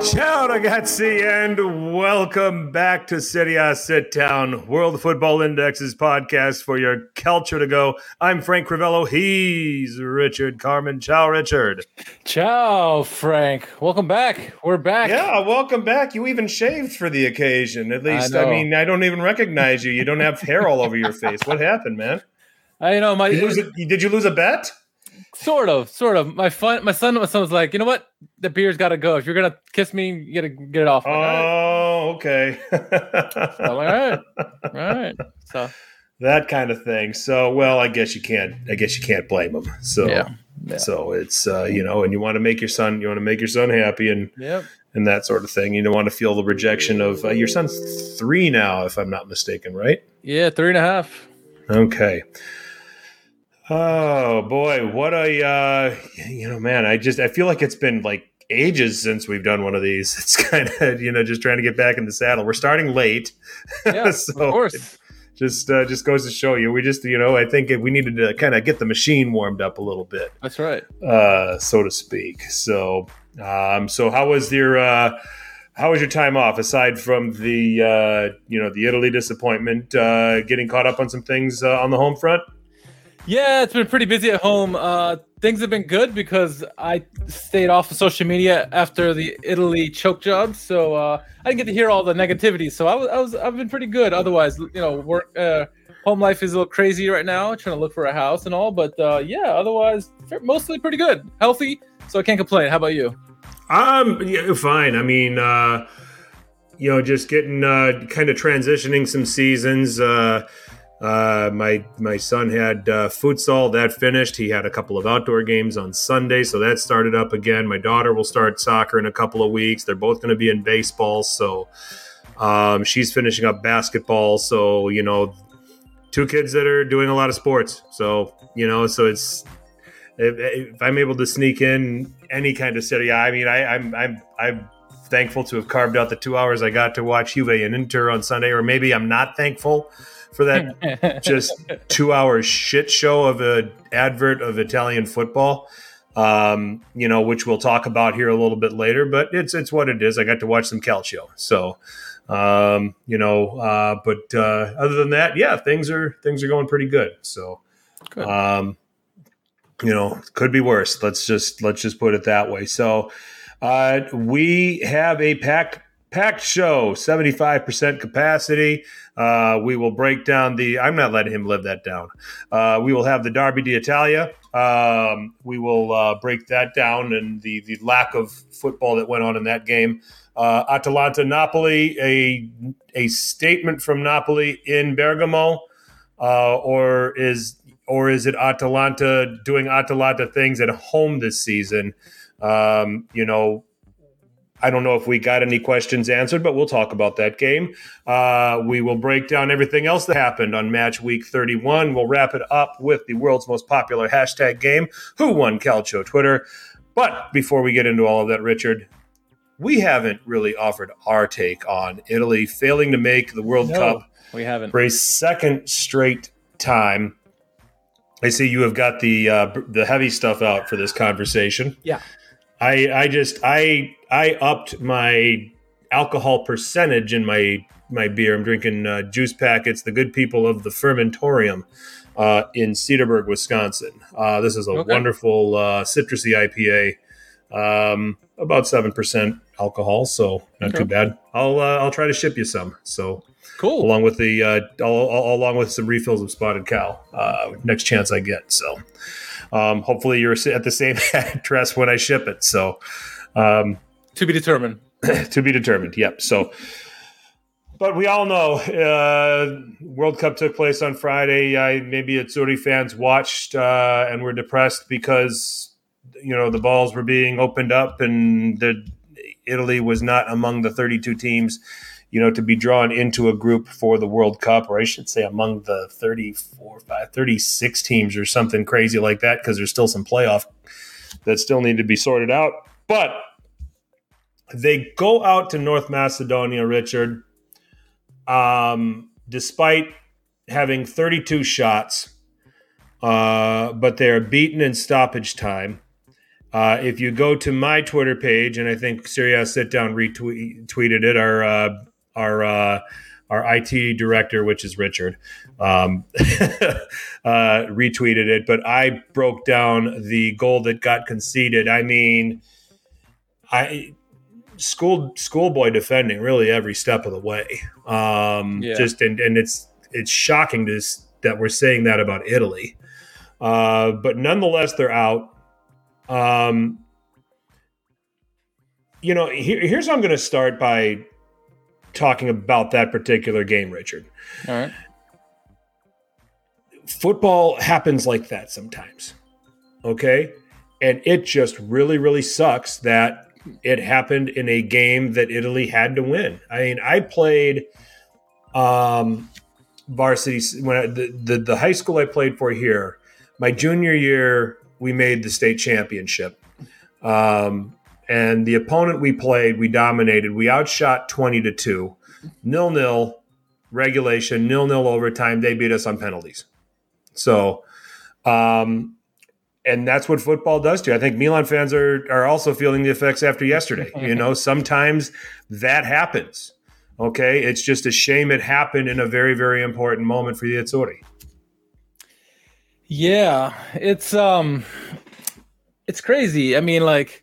Ciao ragazzi and welcome back to Serie A Sit Down, World Football Index's podcast for your culture to go. I'm Frank Crivello. He's Richard Carman. Ciao, Richard. Ciao, Frank. Welcome back. We're back. Yeah, welcome back. You even shaved for the occasion. At least, I mean, I don't even recognize you. You don't have hair all over your face. What happened, man? I know. Did you lose a bet? Sort of. My son was like, you know what? The beer's got to go. If you're going to kiss me, you got to get it off. Like, oh, okay. I'm like, all right. So that kind of thing. So, well, I guess you can't blame him. So, yeah. So it's, and you want to make your son happy and that sort of thing. You don't want to feel the rejection of your son's 3 now, if I'm not mistaken, right? Yeah. 3.5. Okay. Oh boy, what a man! I feel like it's been like ages since we've done one of these. It's kind of just trying to get back in the saddle. We're starting late, yeah, so of course. It just goes to show you, we just I think we needed to kind of get the machine warmed up a little bit. That's right, so to speak. So, how was your time off aside from the the Italy disappointment? Getting caught up on some things on the home front. Yeah, it's been pretty busy at home. Things have been good because I stayed off of social media after the Italy choke job, so I didn't get to hear all the negativity. So I've been pretty good. Otherwise, work, home life is a little crazy right now, trying to look for a house and all. But otherwise, mostly pretty good, healthy. So I can't complain. How about you? Yeah, fine. I mean, just getting kind of transitioning some seasons. My son had futsal that finished. He had a couple of outdoor games on Sunday, so that started up again. My daughter will start soccer in a couple of weeks. They're both going to be in baseball, so she's finishing up basketball. So 2 kids that are doing a lot of sports. So so it's if I'm able to sneak in any kind of city. I mean, I'm thankful to have carved out the 2 hours I got to watch Juve and Inter on Sunday, or maybe I'm not thankful for that just 2 hour shit show of an advert of Italian football, which we'll talk about here a little bit later, but it's what it is. I got to watch some calcio. So, but other than that, yeah, things are going pretty good. So, good. Could be worse. Let's just put it that way. So, we have a packed show, 75% capacity. We will break down I'm not letting him live that down. We will have the Derby d'Italia. We will break that down and the lack of football that went on in that game. Atalanta, Napoli, a statement from Napoli in Bergamo, or is it Atalanta doing Atalanta things at home this season? I don't know if we got any questions answered, but we'll talk about that game. We will break down everything else that happened on match week 31. We'll wrap it up with the world's most popular hashtag game, Who Won Calcio Twitter. But before we get into all of that, Richard, we haven't really offered our take on Italy failing to make the World Cup. We haven't. For a second straight time. I see you have got the heavy stuff out for this conversation. Yeah. I upped my alcohol percentage in my beer. I'm drinking juice packets, the good people of the Fermentorium in Cedarburg, Wisconsin. This is a wonderful citrusy IPA, about 7% alcohol, so not too bad. I'll try to ship you some. So cool. Along with the along with some refills of Spotted Cow, next chance I get. So hopefully you're at the same address when I ship it. So. To be determined. To be determined, yep. So, but we all know World Cup took place on Friday. Maybe Azzurri fans watched and were depressed because, the balls were being opened up and Italy was not among the 32 teams, to be drawn into a group for the World Cup, or I should say among the 34, 5, 36 teams or something crazy like that, because there's still some playoff that still need to be sorted out. But they go out to North Macedonia, Richard, despite having 32 shots, but they are beaten in stoppage time. If you go to my Twitter page, and I think Syria Sit Down retweeted it, our IT director, which is Richard, retweeted it. But I broke down the goal that got conceded. I mean, schoolboy defending really every step of the way. Just and it's shocking that we're saying that about Italy, but nonetheless they're out. You know, here's how I'm going to start by talking about that particular game, Richard. All right. Football happens like that sometimes. Okay. And it just really, really sucks that it happened in a game that Italy had to win. I mean, I played varsity when the high school I played for here, my junior year, we made the state championship. And the opponent we played, we dominated. We outshot 20-2, 0-0 regulation, 0-0 overtime. They beat us on penalties. So, and that's what football does to you. I think Milan fans are also feeling the effects after yesterday. You know, sometimes that happens. Okay, it's just a shame it happened in a very, very important moment for the Azzurri. Yeah, it's crazy. I mean, like,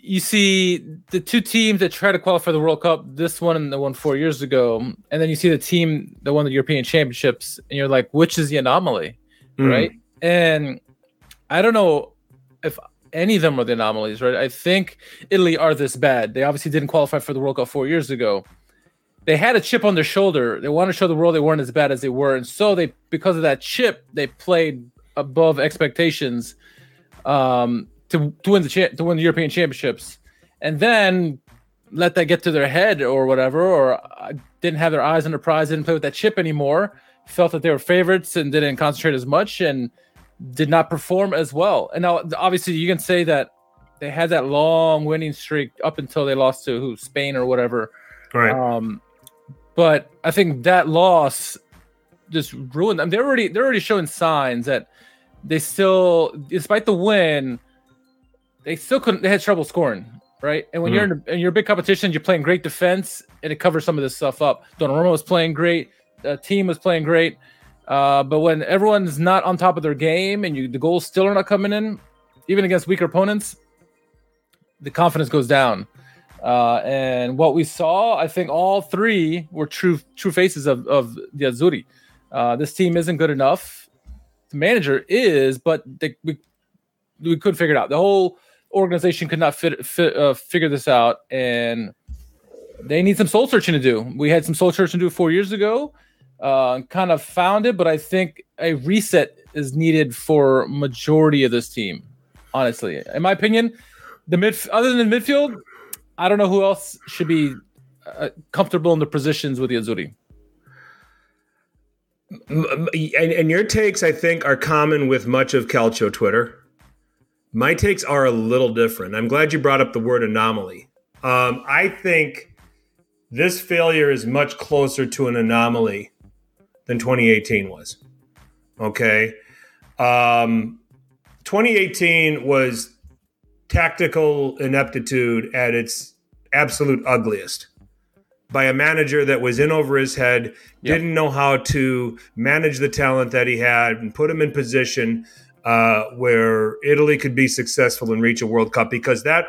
you see the two teams that try to qualify for the World Cup, this one and the one 4 years ago, and then you see the team that won the European Championships, and you're like, which is the anomaly, right? And I don't know if any of them are the anomalies, right? I think Italy are this bad. They obviously didn't qualify for the World Cup 4 years ago. They had a chip on their shoulder. They wanted to show the world they weren't as bad as they were, and so they, because of that chip, they played above expectations. To win the European Championships, and then let that get to their head or whatever, or didn't have their eyes on the prize, didn't play with that chip anymore, felt that they were favorites and didn't concentrate as much and did not perform as well. And now, obviously, you can say that they had that long winning streak up until they lost to Spain or whatever. Right. But I think that loss just ruined them. They're already showing signs that they still, despite the win, they still couldn't. They had trouble scoring, right? And when you're in a big competition, you're playing great defense, and it covers some of this stuff up. Donnarumma was playing great. The team was playing great. But when everyone's not on top of their game and the goals still are not coming in, even against weaker opponents, the confidence goes down. And what we saw, I think all three were true faces of the Azzurri. This team isn't good enough. The manager is, but we couldn't figure it out. The whole organization could not figure this out, and they need some soul searching to do. We had some soul searching to do 4 years ago, kind of found it, but I think a reset is needed for majority of this team. Honestly, in my opinion, other than the midfield, I don't know who else should be comfortable in the positions with the Azzurri. And your takes, I think, are common with much of Calcio Twitter. My takes are a little different. I'm glad you brought up the word anomaly. I think this failure is much closer to an anomaly than 2018 was. Okay. 2018 was tactical ineptitude at its absolute ugliest by a manager that was in over his head, didn't know how to manage the talent that he had and put him in position where Italy could be successful and reach a World Cup, because that,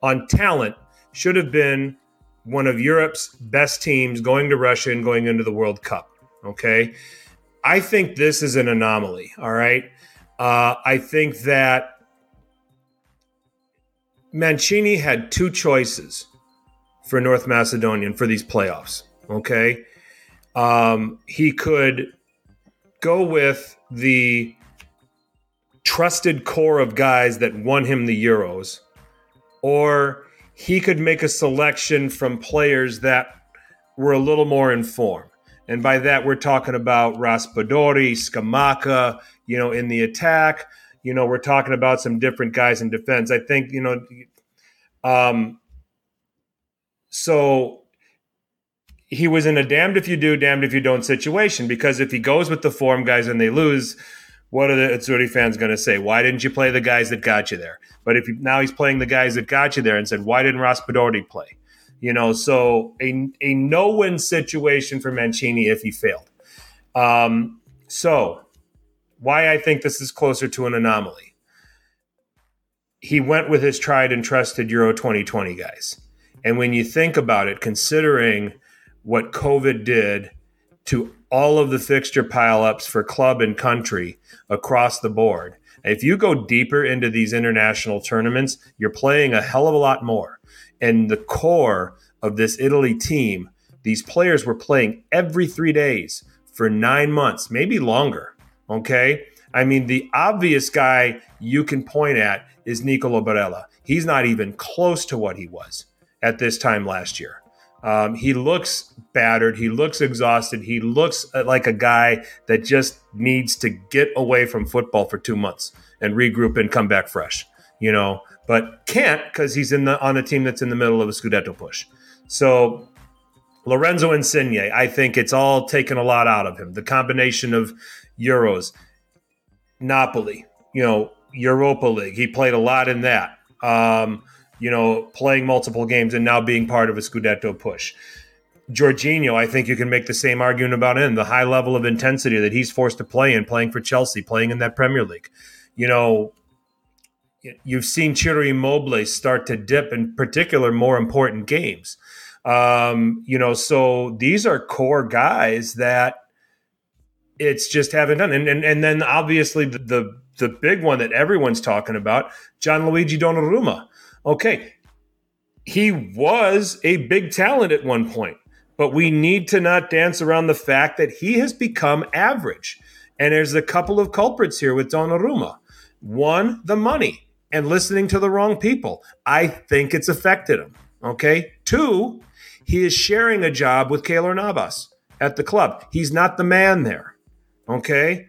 on talent, should have been one of Europe's best teams going to Russia and going into the World Cup, okay? I think this is an anomaly, all right? I think that Mancini had two choices for North Macedonia for these playoffs, okay? He could go with the trusted core of guys that won him the Euros, or he could make a selection from players that were a little more informed. And by that, we're talking about Raspadori, Scamacca, you know, in the attack. You know, we're talking about some different guys in defense. I think, you know, so he was in a damned if you do, damned if you don't situation, because if he goes with the form guys and they lose – what are the Azzurri fans going to say? Why didn't you play the guys that got you there? But if you, now he's playing the guys that got you there and said, why didn't Raspadori play? You know, so a no-win situation for Mancini if he failed. So why I think this is closer to an anomaly. He went with his tried and trusted Euro 2020 guys. And when you think about it, considering what COVID did to all of the fixture pileups for club and country across the board, if you go deeper into these international tournaments, you're playing a hell of a lot more. And the core of this Italy team, these players were playing every 3 days for 9 months, maybe longer, okay? I mean, the obvious guy you can point at is Nicolò Barella. He's not even close to what he was at this time last year. He looks battered. He looks exhausted. He looks like a guy that just needs to get away from football for 2 months and regroup and come back fresh, you know, but can't because he's on a team that's in the middle of a Scudetto push. So Lorenzo Insigne, I think it's all taken a lot out of him. The combination of Euros, Napoli, you know, Europa League. He played a lot in that, you know, playing multiple games and now being part of a Scudetto push. Jorginho, I think you can make the same argument about him, the high level of intensity that he's forced to play in, playing for Chelsea, playing in that Premier League. You know, you've seen Ciro Immobile start to dip in particular more important games. You know, so these are core guys that it's just haven't done. And then obviously the big one that everyone's talking about, Gianluigi Donnarumma. Okay, he was a big talent at one point, but we need to not dance around the fact that he has become average. And there's a couple of culprits here with Donnarumma. One, the money and listening to the wrong people. I think it's affected him, okay? Two, he is sharing a job with Keylor Navas at the club. He's not the man there, okay?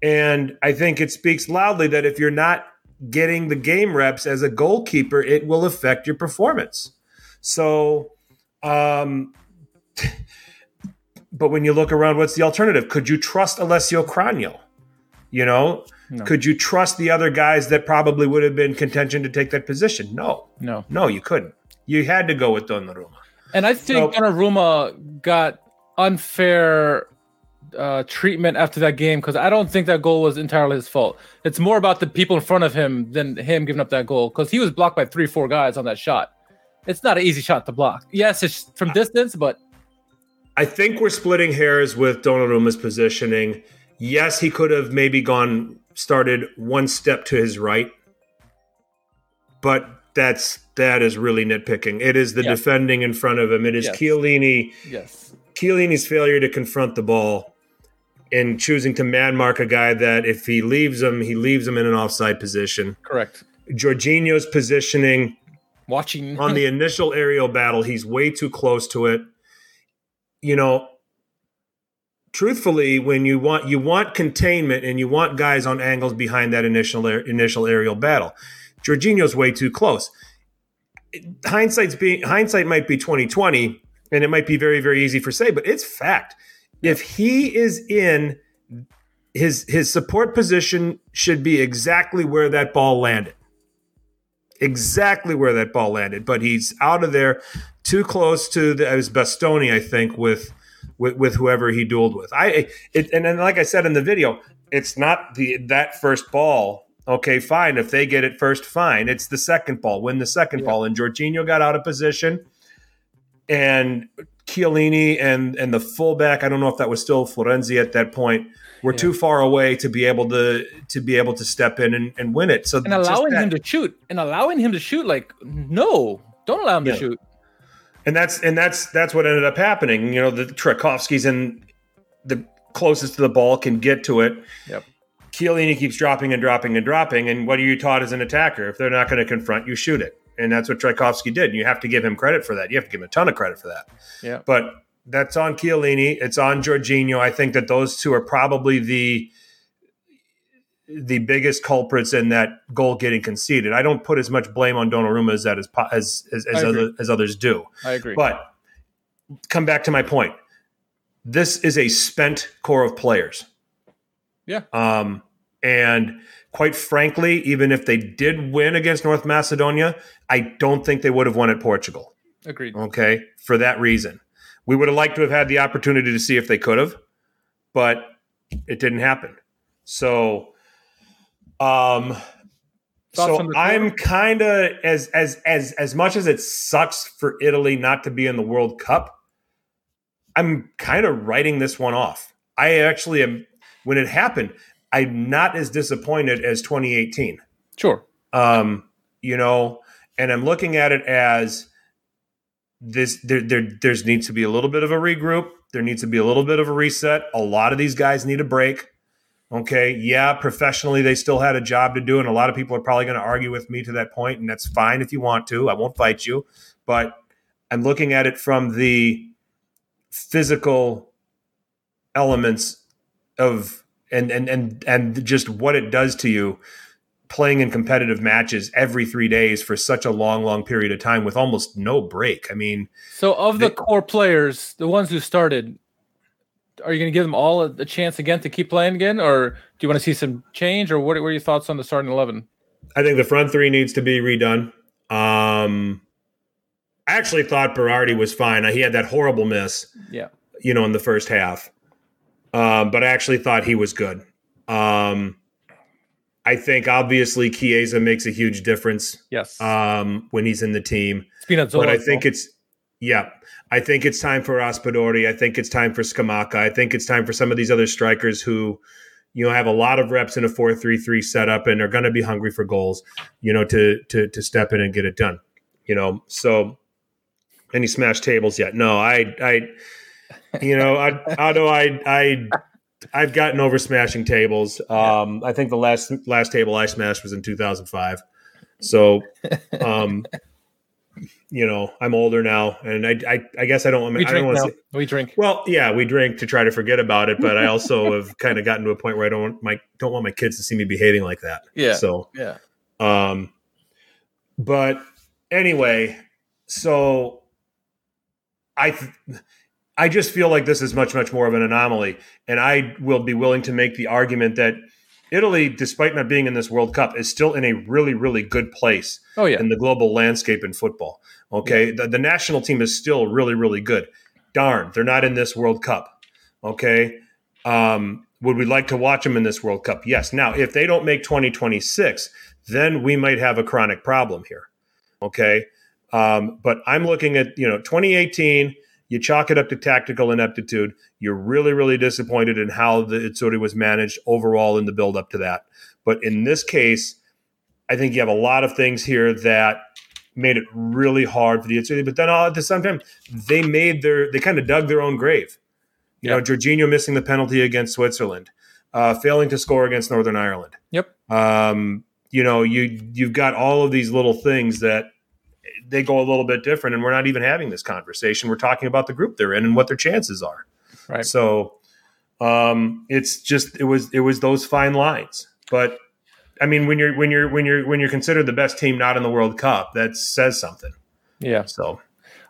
And I think it speaks loudly that if you're not getting the game reps as a goalkeeper, it will affect your performance. So, but when you look around, what's the alternative? Could you trust Alessio Cragno? You know, no. Could you trust the other guys that probably would have been contention to take that position? No, you couldn't. You had to go with Donnarumma. And I think Donnarumma got unfair treatment after that game because I don't think that goal was entirely his fault. It's more about the people in front of him than him giving up that goal because he was blocked by 3-4 guys on that shot. It's not an easy shot to block. Yes, it's from distance, but I think we're splitting hairs with Donnarumma's positioning. Yes, he could have maybe started one step to his right, but that is really nitpicking. It is the defending in front of him. It is Chiellini. Yes, Chiellini's failure to confront the ball. And choosing to man mark a guy that if he leaves him, in an offside position. Correct. Jorginho's positioning. Watching. On the initial aerial battle, he's way too close to it. You know, truthfully, when you want containment and you want guys on angles behind that initial aerial battle, Jorginho's way too close. Hindsight might be 20/20, and it might be very, very easy for say, but it's fact. If he is in his support position should be exactly where that ball landed. But he's out of there, too close to it was Bastoni, I think, with whoever he dueled with. And like I said in the video, it's not that first ball. Okay, fine. If they get it first, fine. It's the second ball. Win the second ball. And Jorginho got out of position. And Chiellini and the fullback, I don't know if that was still Florenzi at that point, were too far away to be able to step in and win it. So and allowing him to shoot, like, no, don't allow him to shoot. And that's what ended up happening. You know, the Trakovsky's in the closest to the ball can get to it. Yep. Chiellini keeps dropping. And what are you taught as an attacker? If they're not going to confront, you shoot it. And that's what Tchaikovsky did. And you have to give him credit for that. You have to give him a ton of credit for that. Yeah. But that's on Chiellini. It's on Jorginho. I think that those two are probably the biggest culprits in that goal getting conceded. I don't put as much blame on Donnarumma as that as others do. I agree. But come back to my point. This is a spent core of players. Yeah. And quite frankly, even if they did win against North Macedonia, I don't think they would have won at Portugal. Agreed. Okay, for that reason. We would have liked to have had the opportunity to see if they could have, but it didn't happen. So, so I'm kind of, as much as it sucks for Italy not to be in the World Cup, I'm kind of writing this one off. I actually am, when it happened, I'm not as disappointed as 2018. Sure. You know, and I'm looking at it as this, there needs to be a little bit of a regroup. There needs to be a little bit of a reset. A lot of these guys need a break. Okay, yeah, professionally they still had a job to do, and a lot of people are probably going to argue with me to that point, and that's fine if you want to. I won't fight you. But I'm looking at it from the physical elements of and just what it does to you playing in competitive matches every 3 days for such a long, long period of time with almost no break. I mean, so of the core players, the ones who started, are you going to give them all a chance again to keep playing again, or do you want to see some change, or what are your thoughts on the starting 11? I think the front three needs to be redone. I actually thought Berardi was fine. He had that horrible miss, you know, in the first half. But I actually thought he was good. I think obviously Chiesa makes a huge difference. Yes. When he's in the team, but I think it's, yeah, I think it's time for Raspadori. I think it's time for Scamacca. I think it's time for some of these other strikers who, you know, have a lot of reps in a 4-3-3 setup and are going to be hungry for goals, you know, to step in and get it done, you know. So, any smashed tables yet? No, I've gotten over smashing tables. I think the last table I smashed was in 2005. So, you know, I'm older now, and I guess I don't want to. We drink. Well, yeah, we drink to try to forget about it, but I also have kind of gotten to a point where I don't want my kids to see me behaving like that. Yeah. So yeah. But anyway, so I just feel like this is much more of an anomaly, and I will be willing to make the argument that Italy, despite not being in this World Cup, is still in a really, really good place in the global landscape in football. Okay, the national team is still really, really good. Darn, they're not in this World Cup. Okay, would we like to watch them in this World Cup? Yes. Now, if they don't make 2026, then we might have a chronic problem here. Okay, but I'm looking at 2018. You chalk it up to tactical ineptitude. You're really, really disappointed in how the Itsuri was managed overall in the build-up to that. But in this case, I think you have a lot of things here that made it really hard for the Itsuri. But then all at the same time, they kind of dug their own grave. You know, Jorginho missing the penalty against Switzerland, failing to score against Northern Ireland. Yep. You know, you've got all of these little things that they go a little bit different, and we're not even having this conversation. We're talking about the group they're in and what their chances are. Right. So it's just, it was those fine lines. But I mean, when you're considered the best team not in the World Cup, that says something. Yeah. So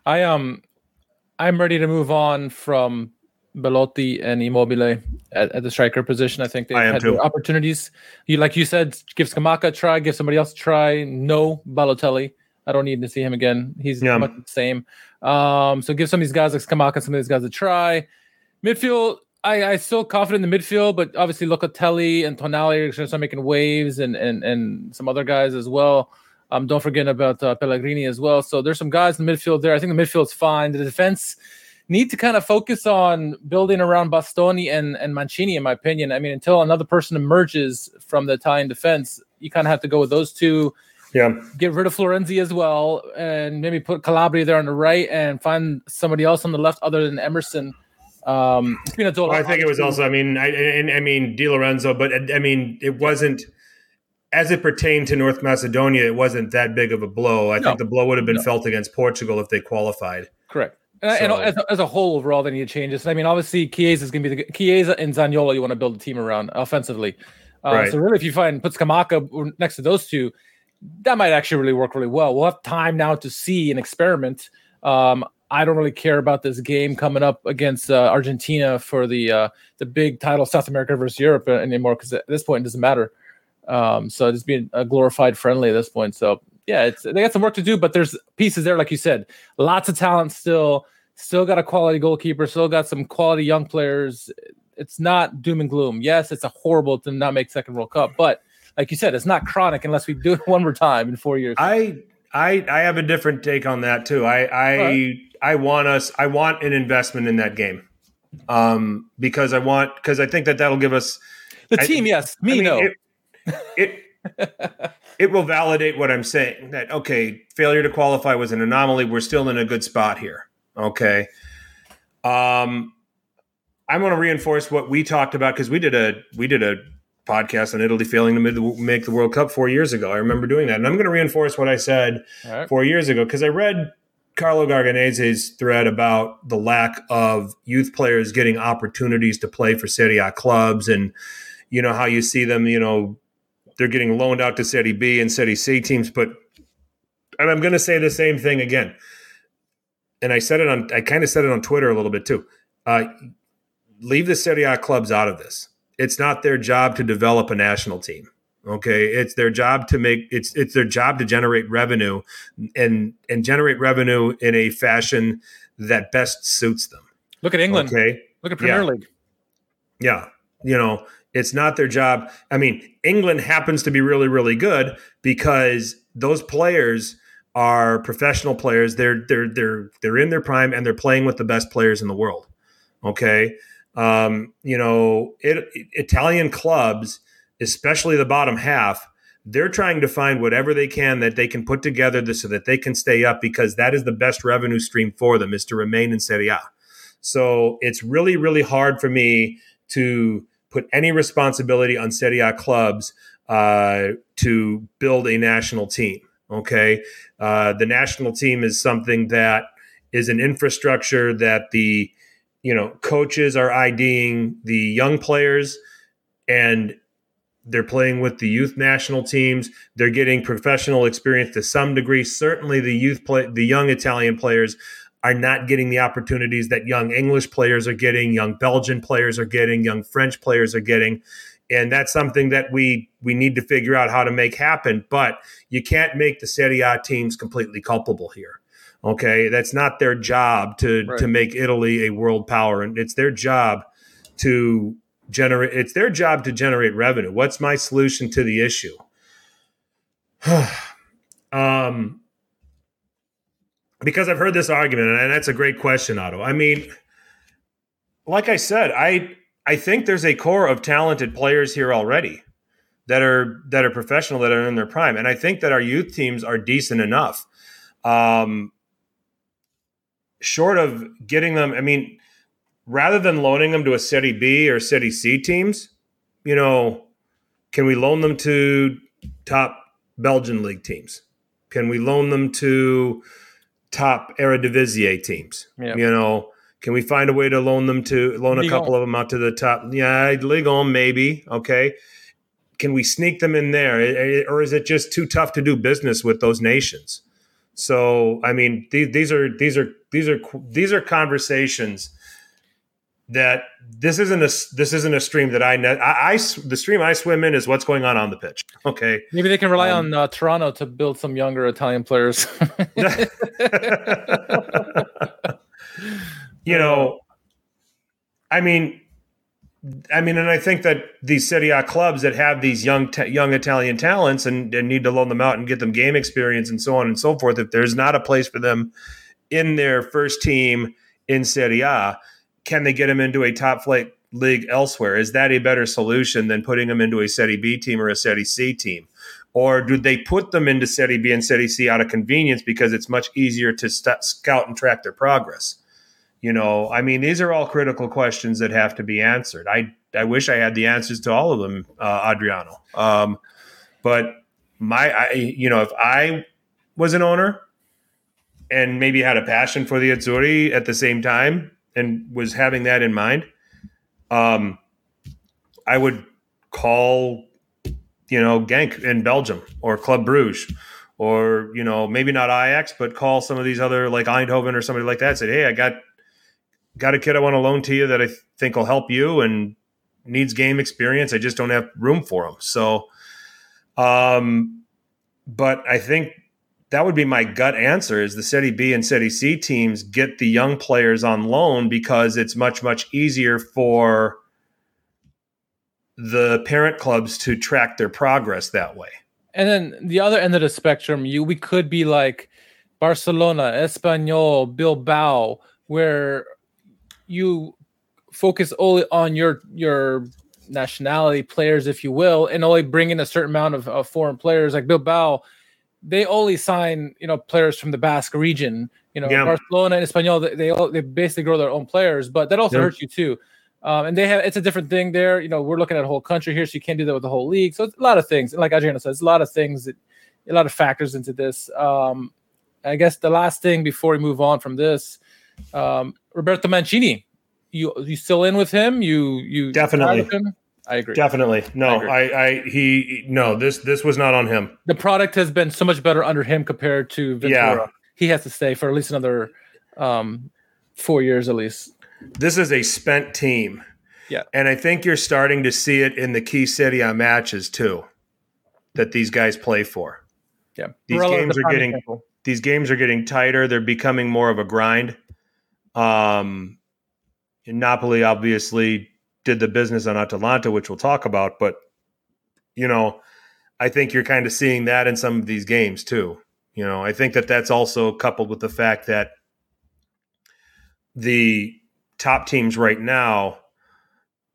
I'm ready to move on from Belotti and Immobile at the striker position. I think they had opportunities. Like you said, give Scamacca a try, give somebody else a try. No Balotelli. I don't need to see him again. He's much the same. So give some of these guys like Scamacca, some of these guys a try. Midfield, I'm still confident in the midfield, but obviously Locatelli and Tonali are going to start making waves, and some other guys as well. Don't forget about Pellegrini as well. So there's some guys in the midfield there. I think the midfield's fine. The defense need to kind of focus on building around Bastoni and Mancini, in my opinion. I mean, until another person emerges from the Italian defense, you kind of have to go with those two. Yeah, get rid of Florenzi as well, and maybe put Calabria there on the right, and find somebody else on the left other than Emerson. I think it was also. I mean, Di Lorenzo, but I mean, it wasn't as it pertained to North Macedonia. It wasn't that big of a blow. I think the blow would have been felt against Portugal if they qualified. Correct. And as a whole, overall, they need changes. I mean, obviously, Chiesa is going to be Chiesa and Zaniolo. You want to build a team around offensively. Right. So really, if you put Scamacca next to those two, that might actually really work really well. We'll have time now to see and experiment. I don't really care about this game coming up against Argentina for the big title, South America versus Europe, anymore, because at this point it doesn't matter. So just being a glorified friendly at this point. So yeah, they got some work to do, but there's pieces there, like you said, lots of talent still got a quality goalkeeper, still got some quality young players. It's not doom and gloom. Yes, it's a horrible to not make second World Cup, but like you said, it's not chronic unless we do it one more time in 4 years. I have a different take on that too. I want an investment in that game, because I think that'll give us the team. Yes, me, I mean, no. It will validate what I'm saying. That okay, failure to qualify was an anomaly. We're still in a good spot here. Okay. I want to reinforce what we talked about because we did a podcast on Italy failing to make the World Cup 4 years ago. I remember doing that, and I'm going to reinforce what I said 4 years ago because I read Carlo Garganese's thread about the lack of youth players getting opportunities to play for Serie A clubs, and you know how you see them, you know, they're getting loaned out to Serie B and Serie C teams. But, and I'm going to say the same thing again, and I kind of said it on Twitter a little bit too. Leave the Serie A clubs out of this. It's not their job to develop a national team. Okay. It's their job to generate revenue and generate revenue in a fashion that best suits them. Look at England. Okay. Look at Premier League. Yeah. You know, it's not their job. I mean, England happens to be really, really good because those players are professional players. They're in their prime and they're playing with the best players in the world. Okay. You know, Italian clubs, especially the bottom half, they're trying to find whatever they can that they can put together so that they can stay up because that is the best revenue stream for them is to remain in Serie A. So it's really, really hard for me to put any responsibility on Serie A clubs to build a national team. Okay, the national team is something that is an infrastructure that the coaches are IDing the young players and they're playing with the youth national teams. They're getting professional experience to some degree. Certainly the young Italian players are not getting the opportunities that young English players are getting, young Belgian players are getting, young French players are getting. And that's something that we need to figure out how to make happen. But you can't make the Serie A teams completely culpable here. Okay, that's not their job to make Italy a world power, and it's their job to generate. It's their job to generate revenue. What's my solution to the issue? Because I've heard this argument, and that's a great question, Otto. I mean, like I said, I think there's a core of talented players here already that are professional, that are in their prime, and I think that our youth teams are decent enough. Short of getting them, I mean, rather than loaning them to a Serie B or Serie C teams, can we loan them to top Belgian league teams? Can we loan them to top Eredivisie teams? Yeah. Can we find a way to loan a couple of them out to the top? Yeah, Ligue 1 maybe. Okay. Can we sneak them in there? Or is it just too tough to do business with those nations? So, I mean, these are conversations that this isn't a stream that the stream I swim in is what's going on the pitch. Okay. Maybe they can rely on Toronto to build some younger Italian players. And I think that these Serie A clubs that have these young Italian talents and need to loan them out and get them game experience and so on and so forth, if there's not a place for them in their first team in Serie A, can they get them into a top-flight league elsewhere? Is that a better solution than putting them into a Serie B team or a Serie C team? Or do they put them into Serie B and Serie C out of convenience because it's much easier to scout and track their progress? These are all critical questions that have to be answered. I wish I had the answers to all of them, Adriano. But if I was an owner and maybe had a passion for the Azzurri at the same time and was having that in mind, I would call, Genk in Belgium or Club Bruges or, you know, maybe not Ajax, but call some of these other, like Eindhoven or somebody like that, say, hey, I got a kid I want to loan to you that I think will help you and needs game experience. I just don't have room for him. So, but I think that would be my gut answer, is the Serie B and Serie C teams get the young players on loan, because it's much, much easier for the parent clubs to track their progress that way. And then the other end of the spectrum, we could be like Barcelona, Espanyol, Bilbao, where you focus only on your nationality players, if you will, and only bring in a certain amount of foreign players. Like Bilbao, they only sign, you know, players from the Basque region. You know, yeah. Barcelona and Espanyol, they basically grow their own players, but that also hurts you too. And they have, it's a different thing there. You know, we're looking at a whole country here, so you can't do that with the whole league. So it's a lot of things. And like Adriano says, a lot of factors into this. I guess the last thing before we move on from this, Roberto Mancini. You still in with him? You definitely. Him? I agree. Definitely. No, this was not on him. The product has been so much better under him compared to Ventura. Yeah. He has to stay for at least another 4 years at least. This is a spent team. Yeah. And I think you're starting to see it in the key Serie A matches too that these guys play for. Yeah. These games are getting tighter. They're becoming more of a grind. Napoli obviously did the business on Atalanta, which we'll talk about, but you know, I think you're kind of seeing that in some of these games too. You know, I think that that's also coupled with the fact that the top teams right now,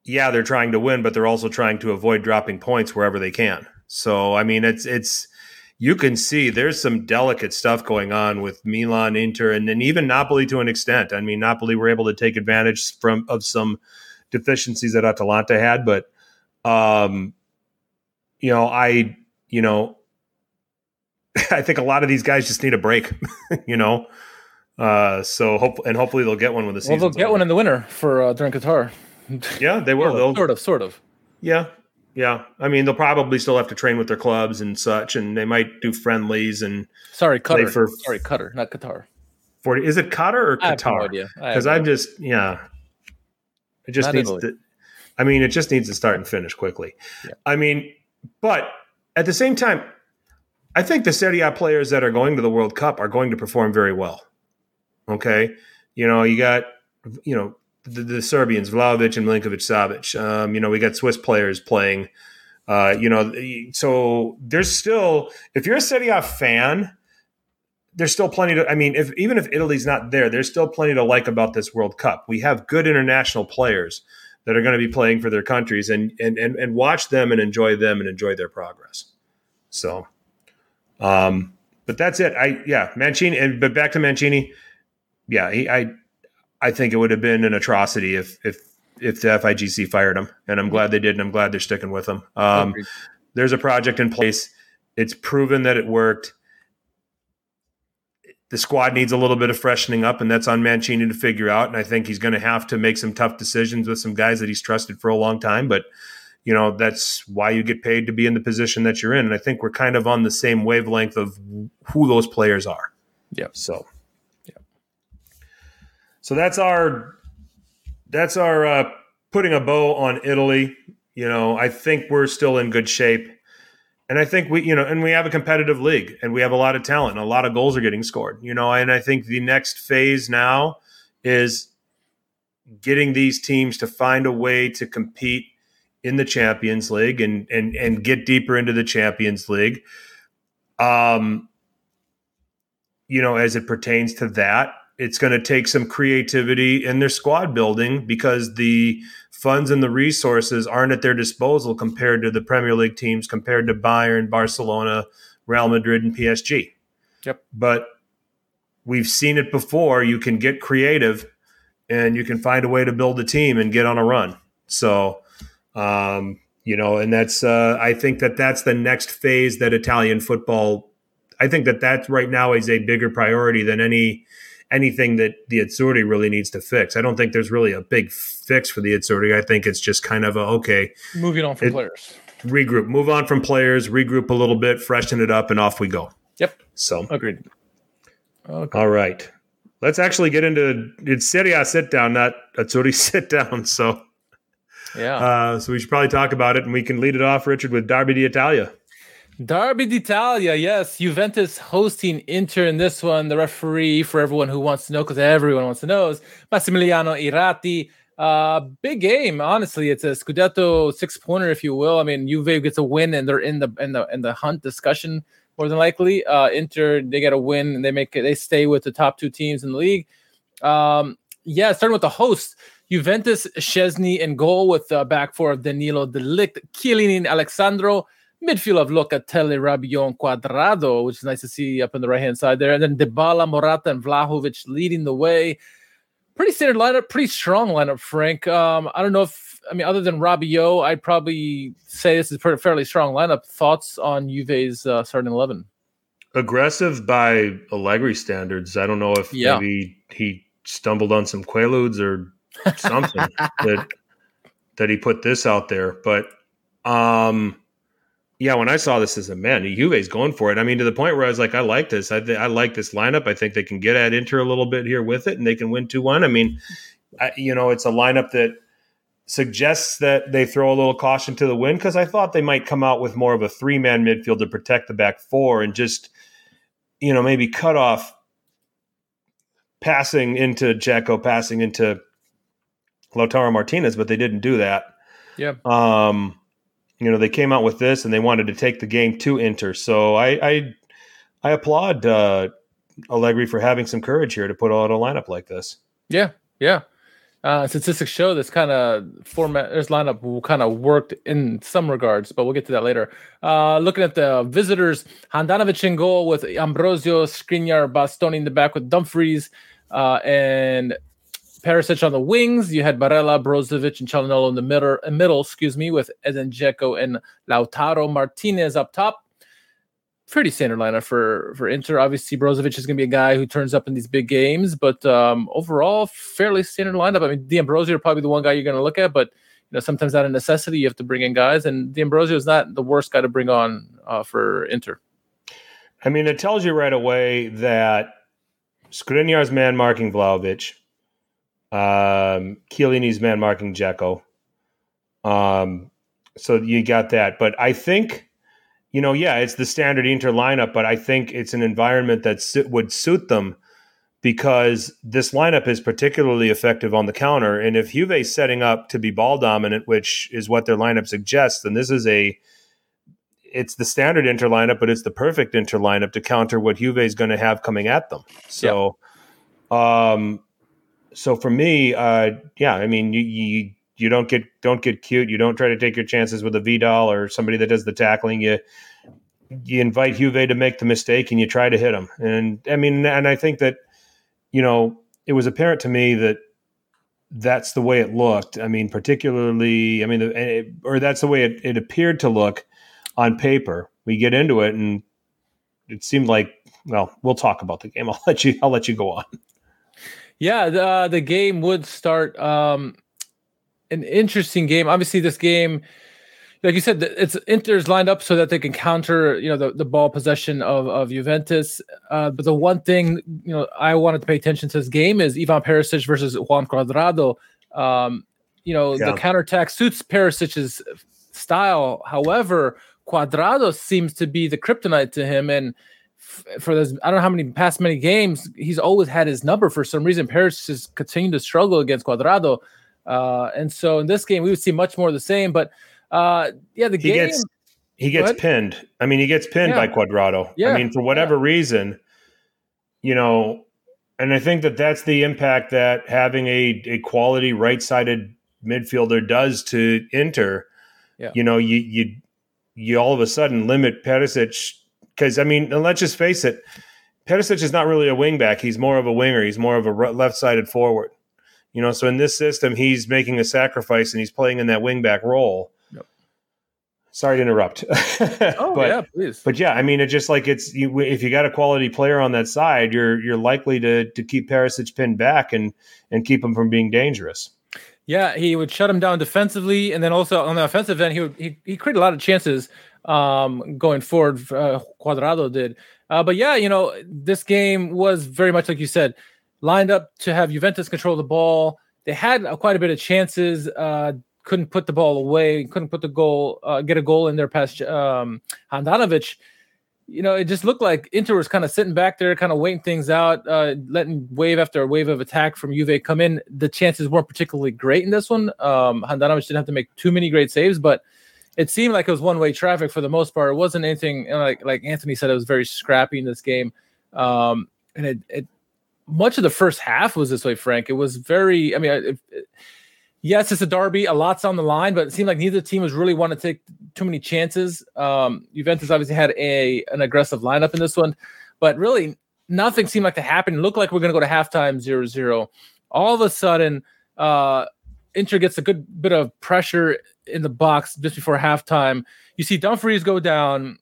yeah, they're trying to win, but they're also trying to avoid dropping points wherever they can. So, I mean, it's you can see there's some delicate stuff going on with Milan, Inter, and then even Napoli to an extent. I mean, Napoli were able to take advantage of some deficiencies that Atalanta had, but I think a lot of these guys just need a break, you know. Hopefully they'll get one when the season. Well, they'll get one in the winter for during Qatar. Yeah, they will. Sort of. Yeah. Yeah, I mean, they'll probably still have to train with their clubs and such, and they might do friendlies and Qatar, not Qatar. 40 Is it Qatar or Qatar? Because I'm just it just needs to. I mean, it just needs to start and finish quickly. Yeah. I mean, but at the same time, I think the Serie A players that are going to the World Cup are going to perform very well. Okay, you know, you got the Serbians, Vlahovic and Milinković-Savić. We got Swiss players playing. So there's still, if you're a Serie A fan, there's still plenty to. I mean, even if Italy's not there, there's still plenty to like about this World Cup. We have good international players that are going to be playing for their countries, and watch them and enjoy their progress. So, but that's it. Mancini. But back to Mancini. Yeah, I think it would have been an atrocity if the FIGC fired him, and I'm glad they did, and I'm glad they're sticking with him. There's a project in place. It's proven that it worked. The squad needs a little bit of freshening up, and that's on Mancini to figure out, and I think he's going to have to make some tough decisions with some guys that he's trusted for a long time, but you know, that's why you get paid to be in the position that you're in, and I think we're kind of on the same wavelength of who those players are. Yeah. So... So that's our putting a bow on Italy. You know, I think we're still in good shape, and I think we have a competitive league, and we have a lot of talent, and a lot of goals are getting scored. You know, and I think the next phase now is getting these teams to find a way to compete in the Champions League and get deeper into the Champions League. As it pertains to that. It's going to take some creativity in their squad building, because the funds and the resources aren't at their disposal compared to the Premier League teams, compared to Bayern, Barcelona, Real Madrid, and PSG. Yep. But we've seen it before. You can get creative, and you can find a way to build a team and get on a run. So, and that's I think that that's the next phase that Italian football. I think that that right now is a bigger priority than anything that the Azzurri really needs to fix. I don't think there's really a big fix for the Azzurri. I think it's just kind of moving on from players. Regroup, move on from players, regroup a little bit, freshen it up, and off we go. Yep. So agreed. Okay. All right. Let's actually get into it's Serie A sit down, not Azzurri sit down. So yeah. So we should probably talk about it, and we can lead it off, Richard, with Derby d'Italia. Derby d'Italia, yes. Juventus hosting Inter in this one. The referee, for everyone who wants to know, because everyone wants to know, is Massimiliano Irati. Big game, honestly. It's a Scudetto six-pointer, if you will. I mean, Juve gets a win, and they're in the hunt discussion more than likely. Inter, they get a win, and they stay with the top two teams in the league. Starting with the host. Juventus, Szczesny in goal with the back four of Danilo de Ligt, Chiellini and Alessandro. Midfield of Locatelli, Rabiot, and Cuadrado, which is nice to see up on the right-hand side there. And then Dybala, Morata, and Vlahovic leading the way. Pretty standard lineup, pretty strong lineup, Frank. I don't know if, I mean, other than Rabiot, I'd probably say this is a fairly strong lineup. Thoughts on Juve's starting 11? Aggressive by Allegri standards. I don't know if maybe he stumbled on some Quaaludes or something that he put this out there. But, yeah, when I saw this as a man, Juve's going for it. I mean, to the point where I was like, I like this. I like this lineup. I think they can get at Inter a little bit here with it, and they can win 2-1. I mean, it's a lineup that suggests that they throw a little caution to the wind, because I thought they might come out with more of a three-man midfield to protect the back four and just, maybe cut off passing into Dzeko, passing into Lautaro Martinez, but they didn't do that. Yeah. They came out with this, and they wanted to take the game to Inter. So I applaud Allegri for having some courage here to put out a lineup like this. Yeah, yeah. Statistics show this kind of format, this lineup kind of worked in some regards, but we'll get to that later. Looking at the visitors, Handanovic in goal with Ambrosio, Skriniar, Bastoni in the back with Dumfries, and Perisic on the wings. You had Barella, Brozovic, and Çalhanoğlu in the middle, with Edin Dzeko and Lautaro Martinez up top. Pretty standard lineup for Inter. Obviously, Brozovic is going to be a guy who turns up in these big games, but overall, fairly standard lineup. I mean, D'Ambrosio are probably the one guy you're going to look at, but sometimes out of necessity, you have to bring in guys, and D'Ambrosio is not the worst guy to bring on for Inter. I mean, it tells you right away that Skriniar's man-marking Vlahovic, Chiellini's man marking Dzeko. So you got that. But I think, it's the standard Inter lineup, but I think it's an environment that would suit them, because this lineup is particularly effective on the counter. And if Juve's setting up to be ball dominant, which is what their lineup suggests, then this is it's the standard Inter lineup, but it's the perfect Inter lineup to counter what Juve's going to have coming at them. So, So for me, I mean, you don't get cute. You don't try to take your chances with a Vidal or somebody that does the tackling. You invite Juve to make the mistake, and you try to hit them. And I mean, and I think that it was apparent to me that that's the way it looked. I mean, particularly, that's the way it appeared to look on paper. We get into it, and it seemed like, well, we'll talk about the game. I'll let you go on. Yeah, the game would start. An interesting game. Obviously, this game, like you said, it's Inter's lined up so that they can counter, the ball possession of Juventus. But the one thing, I wanted to pay attention to this game is Ivan Perisic versus Juan Cuadrado. The counterattack suits Perisic's style. However, Cuadrado seems to be the kryptonite to him, and for those, I don't know how many past many games, he's always had his number. For some reason, Perisic has continued to struggle against Cuadrado, and so in this game we would see much more of the same. But he gets pinned. I mean, he gets pinned by Cuadrado. Yeah. I mean, for whatever reason, and I think that that's the impact that having a quality right-sided midfielder does to Inter. Yeah. You all of a sudden limit Perisic. Because, I mean, and let's just face it, Perisic is not really a wingback. He's more of a winger. He's more of a left-sided forward. So in this system, he's making a sacrifice, and he's playing in that wingback role. Yep. Sorry to interrupt. Oh, but, yeah, please. But, yeah, I mean, it's just like if you got a quality player on that side, you're likely to keep Perisic pinned back and keep him from being dangerous. Yeah, he would shut him down defensively, and then also on the offensive end, he created a lot of chances. going forward, Cuadrado did. But yeah, you know, this game was very much like you said, lined up to have Juventus control the ball. They had quite a bit of chances, couldn't put the ball away, couldn't put the goal, get a goal in there past Handanovic. You know, it just looked like Inter was kind of sitting back there, kind of waiting things out, letting wave after wave of attack from Juve come in. The chances weren't particularly great in this one. Handanovic didn't have to make too many great saves, but it seemed like it was one-way traffic for the most part. It wasn't anything, you know, like Anthony said, it was very scrappy in this game. And it much of the first half was this way, Frank. It was very, I mean, yes, it's a derby. A lot's on the line, but it seemed like neither team was really want to take too many chances. Juventus obviously had an aggressive lineup in this one, but really nothing seemed like to happen. It looked like we're going to go to halftime 0-0. All of a sudden, Inter gets a good bit of pressure in the box just before halftime. You see Dumfries go down.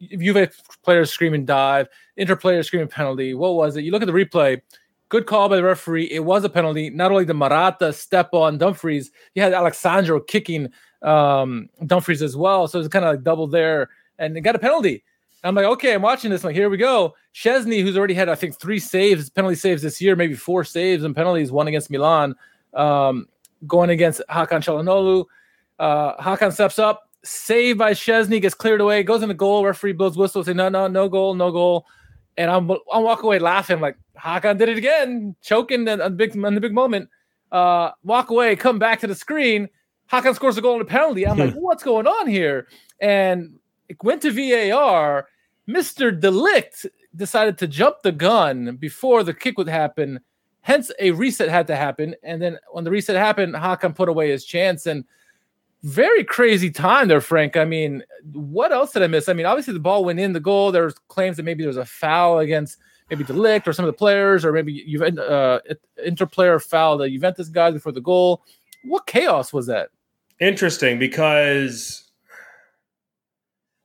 Juve players screaming dive. Inter players screaming penalty. What was it? You look at the replay. Good call by the referee. It was a penalty. Not only the Morata step on Dumfries, you had Alessandro kicking Dumfries as well. So it was kind of like double there, and they got a penalty. And I'm like, okay, I'm watching this. I'm like, here we go. Szczesny, who's already had, I think, 3 saves, penalty saves this year, maybe 4 saves and penalties, one against Milan, going against Hakan Çalhanoğlu. Hakan steps up, saved by Szczesny, gets cleared away, goes in the goal. Referee blows whistle, say no goal. And I'm walking away laughing. I'm like, Hakan did it again, choking in the big moment. Walk away, come back to the screen. Hakan scores a goal and a penalty. I'm like, what's going on here? And it went to VAR. Mr. de Ligt decided to jump the gun before the kick would happen. Hence, a reset had to happen. And then when the reset happened, Hakan put away his chance. And very crazy time there, Frank. I mean, what else did I miss? I mean, obviously the ball went in the goal. There was claims that maybe there was a foul against maybe de Ligt or some of the players, or maybe Inter player fouled the Juventus guys before the goal. What chaos was that? Interesting, because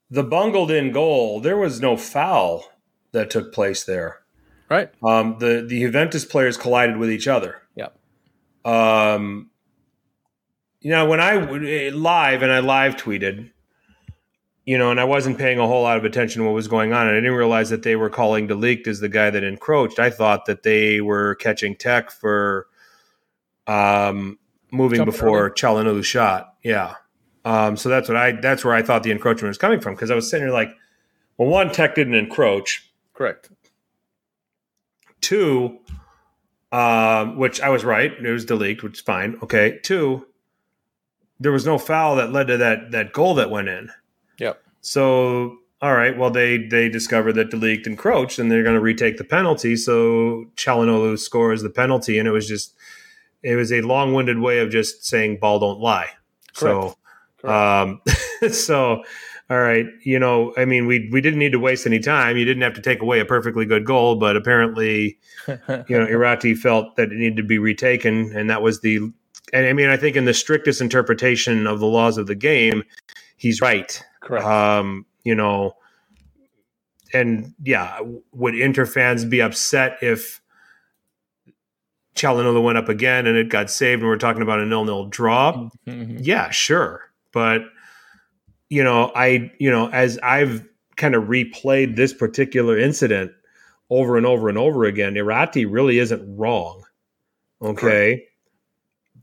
the bungled in goal, there was no foul that took place there. Right. The Juventus players collided with each other. Yeah. You know, when I live tweeted, you know, and I wasn't paying a whole lot of attention to what was going on, and I didn't realize that they were calling de Ligt as the guy that encroached. I thought that they were catching Tech for moving before Çalhanoğlu shot. Yeah. So that's where I thought the encroachment was coming from, because I was sitting here like, well, one, Tech didn't encroach. Correct. 2, which I was right. It was de Ligt, which is fine. Okay. 2, there was no foul that led to that goal that went in. Yep. So, all right, well, they discovered that de Ligt encroached, and they're going to retake the penalty. So Çalhanoğlu scores the penalty, and it was a long-winded way of just saying ball don't lie. Correct. So, all right, you know, I mean, we didn't need to waste any time. You didn't have to take away a perfectly good goal, but apparently, you know, Irati felt that it needed to be retaken, and that was the. And I mean, I think in the strictest interpretation of the laws of the game, he's right. Correct. You know, and yeah, would Inter fans be upset if Çalhanoğlu went up again and it got saved and we're talking about a 0-0 draw? Mm-hmm. Yeah, sure. But, you know, as I've kind of replayed this particular incident over and over and over again, Irati really isn't wrong. Okay. Correct.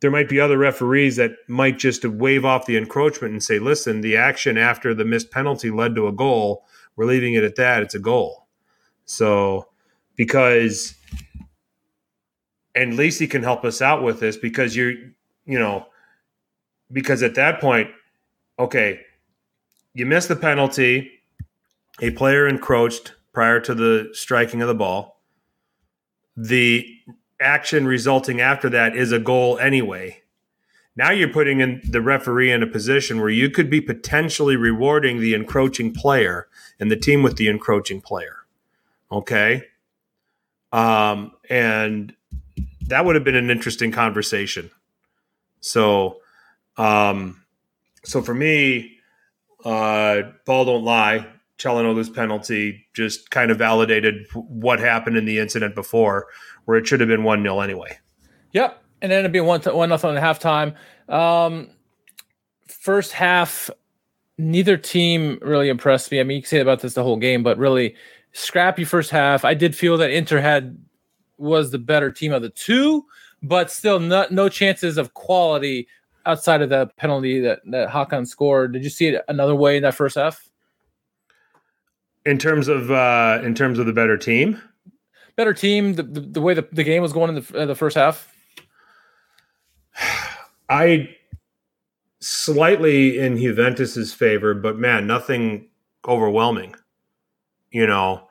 There might be other referees that might just wave off the encroachment and say, listen, the action after the missed penalty led to a goal. We're leaving it at that. It's a goal. So, because, and Lisi can help us out with this, because because at that point, okay, you missed the penalty. A player encroached prior to the striking of the ball. The action resulting after that is a goal anyway. Now you're putting in the referee in a position where you could be potentially rewarding the encroaching player and the team with the encroaching player. Okay. And that would have been an interesting conversation. So, so for me, ball don't lie. Çalhanoğlu's penalty just kind of validated what happened in the incident before, where it should have been 1-0 anyway. Yep, and it ended up being 1-0 at halftime. First half, neither team really impressed me. I mean, you can say about this the whole game, but really scrappy first half. I did feel that Inter was the better team of the two, but still no chances of quality outside of the penalty that Hakan scored. Did you see it another way in that first half? In terms of the better team? Better team, the way the game was going in the first half? Slightly in Juventus's favor, but man, nothing overwhelming. You know,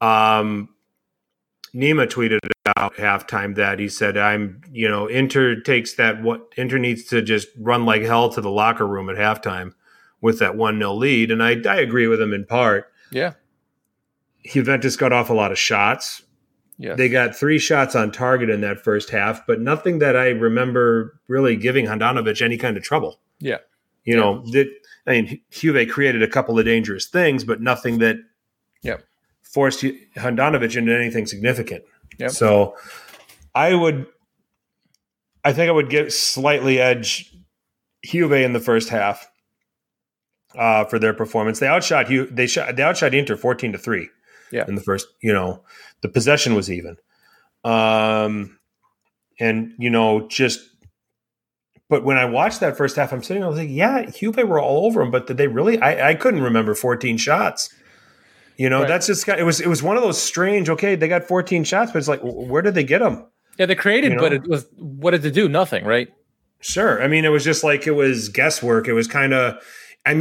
Nima tweeted out halftime that he said, Inter takes that. What Inter needs to just run like hell to the locker room at halftime with that 1-0 lead. And I agree with him in part. Yeah. Juventus got off a lot of shots. Yes. They got 3 shots on target in that first half, but nothing that I remember really giving Handanovic any kind of trouble. Yeah. Juve created a couple of dangerous things, but nothing that forced Handanovic into anything significant. Yep. So I think I would give slightly edge Juve in the first half for their performance. They outshot Inter 14-3. Yeah. In the first, the possession was even. But when I watched that first half, I'm sitting there, I was like, yeah, Juve were all over them, but did they really? I couldn't remember 14 shots. Right. That's just, it was one of those strange, okay, they got 14 shots, but it's like, where did they get them? Yeah, they created, but it was, what did they do? Nothing, right? Sure. I mean, it was just like, it was guesswork. It was kind of, a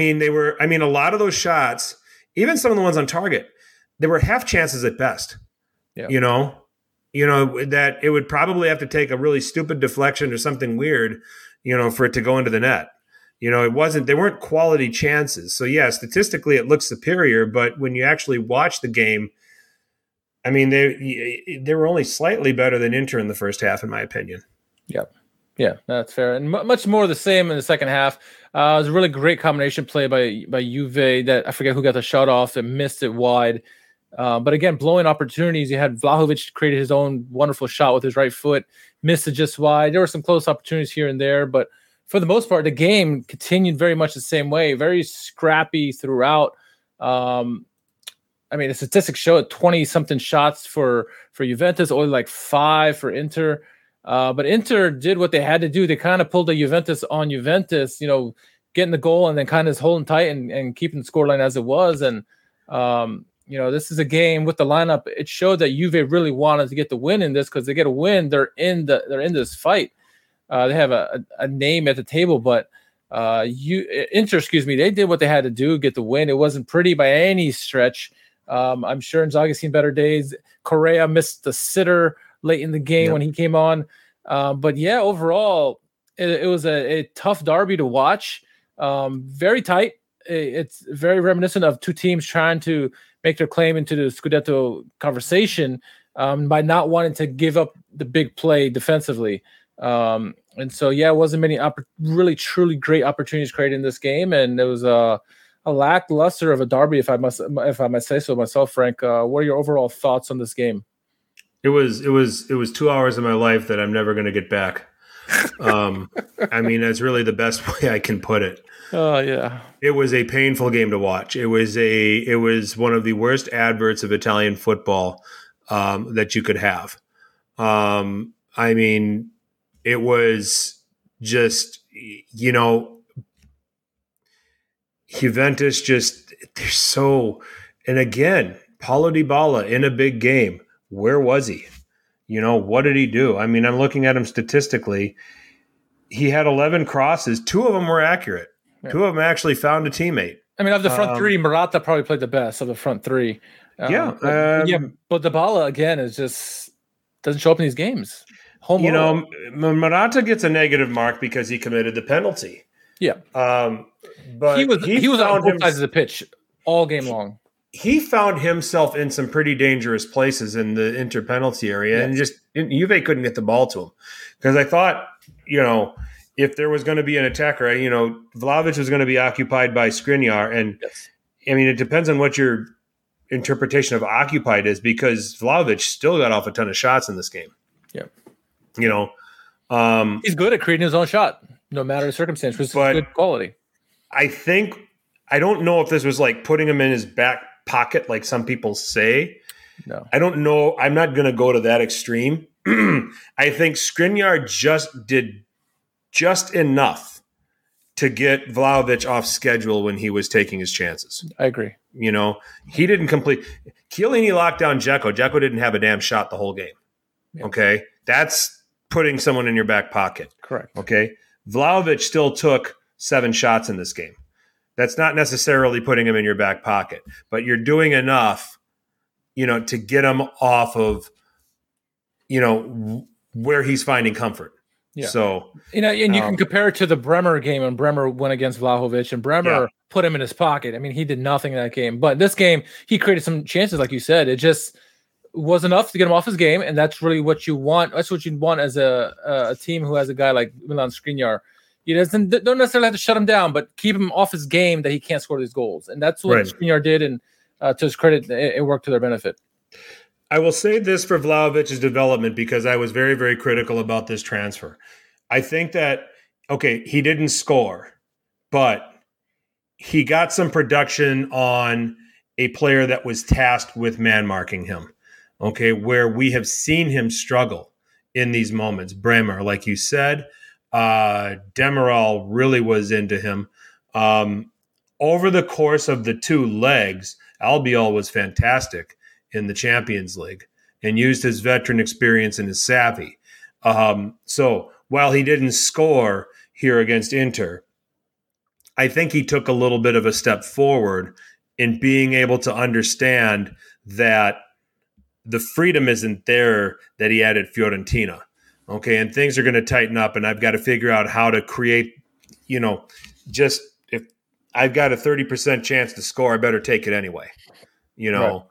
lot of those shots, even some of the ones on target, they were half chances at best. Yeah. That it would probably have to take a really stupid deflection or something weird, for it to go into the net. They weren't quality chances. So yeah, statistically it looks superior, but when you actually watch the game, they were only slightly better than Inter in the first half, in my opinion. Yep. Yeah, that's fair. And much more the same in the second half. It was a really great combination play by Juve that I forget who got the shot off and missed it wide. But again, blowing opportunities. You had Vlahovic created his own wonderful shot with his right foot, missed it just wide. There were some close opportunities here and there, but for the most part, the game continued very much the same way, very scrappy throughout. The statistics show 20-something shots for Juventus, only like 5 for Inter. But Inter did what they had to do. They kind of pulled a Juventus on Juventus, getting the goal and then kind of holding tight and keeping the scoreline as it was. And, this is a game with the lineup. It showed that Juve really wanted to get the win in this because they get a win, they're in this fight. They have a name at the table, but Inter, they did what they had to do, get the win. It wasn't pretty by any stretch. I'm sure Inzaghi's seen better days. Correa missed the sitter late in the game when he came on. Overall, it was a tough derby to watch. Very tight. It's very reminiscent of two teams trying to make their claim into the Scudetto conversation by not wanting to give up the big play defensively. It wasn't many really, truly great opportunities created in this game. And it was a lackluster of a derby, if I must say so myself, Frank. What are your overall thoughts on this game? It was 2 hours of my life that I'm never going to get back. That's really the best way I can put it. Oh, yeah. It was a painful game to watch. It was one of the worst adverts of Italian football that you could have. It was just, Juventus just, they're so, and again, Paulo Dybala in a big game, where was he? What did he do? I'm looking at him statistically. He had 11 crosses. 2 of them were accurate. Yeah. 2 of them actually found a teammate. Of the front three, Morata probably played the best of the front three. But Dybala, again, is just doesn't show up in these games. Morata gets a negative mark because he committed the penalty. Yeah, but he was on both sides of the pitch all game long. He found himself in some pretty dangerous places in the Inter penalty area, and just Juve couldn't get the ball to him because I thought if there was going to be an attacker, Vlahovic was going to be occupied by Skriniar, and it depends on what your interpretation of occupied is because Vlahovic still got off a ton of shots in this game. Yeah. He's good at creating his own shot, no matter the circumstance, which is good quality. I think I don't know if this was like putting him in his back pocket, like some people say. No, I don't know. I'm not going to go to that extreme. I think Skriniar just did just enough to get Vlahovic off schedule when he was taking his chances. I agree. You know, he didn't complete. Chiellini locked down Dzeko. Dzeko didn't have a damn shot the whole game. Yeah. Okay. That's putting someone in your back pocket. Correct. Okay. Vlahovic still took 7 shots in this game. That's not necessarily putting him in your back pocket, but you're doing enough, you know, to get him off of, you know, where he's finding comfort. Yeah. So, you know, and you can compare it to the Bremer game, and Bremer went against Vlahovic, and Bremer put him in his pocket. I mean, he did nothing in that game, but this game, he created some chances, like you said. It just was enough to get him off his game, and that's really what you want. That's what you want as a team who has a guy like Milan Skriniar. He doesn't don't necessarily have to shut him down, but keep him off his game that he can't score these goals, and that's what Skriniar did. And to his credit, it worked to their benefit. I will say this for Vlahovic's development, because I was very, very critical about this transfer. I think that, okay, he didn't score, but he got some production on a player that was tasked with man-marking him, okay, where we have seen him struggle in these moments. Bremer, like you said, Demerol really was into him. Over the course of the two legs, Albiol was fantastic in the Champions League and used his veteran experience and his savvy. So while he didn't score here against Inter, I think he took a little bit of a step forward in being able to understand that the freedom isn't there that he had at Fiorentina. Okay, and things are going to tighten up, and I've got to figure out how to create, you know, just if I've got a 30% chance to score, I better take it anyway, you know. Right.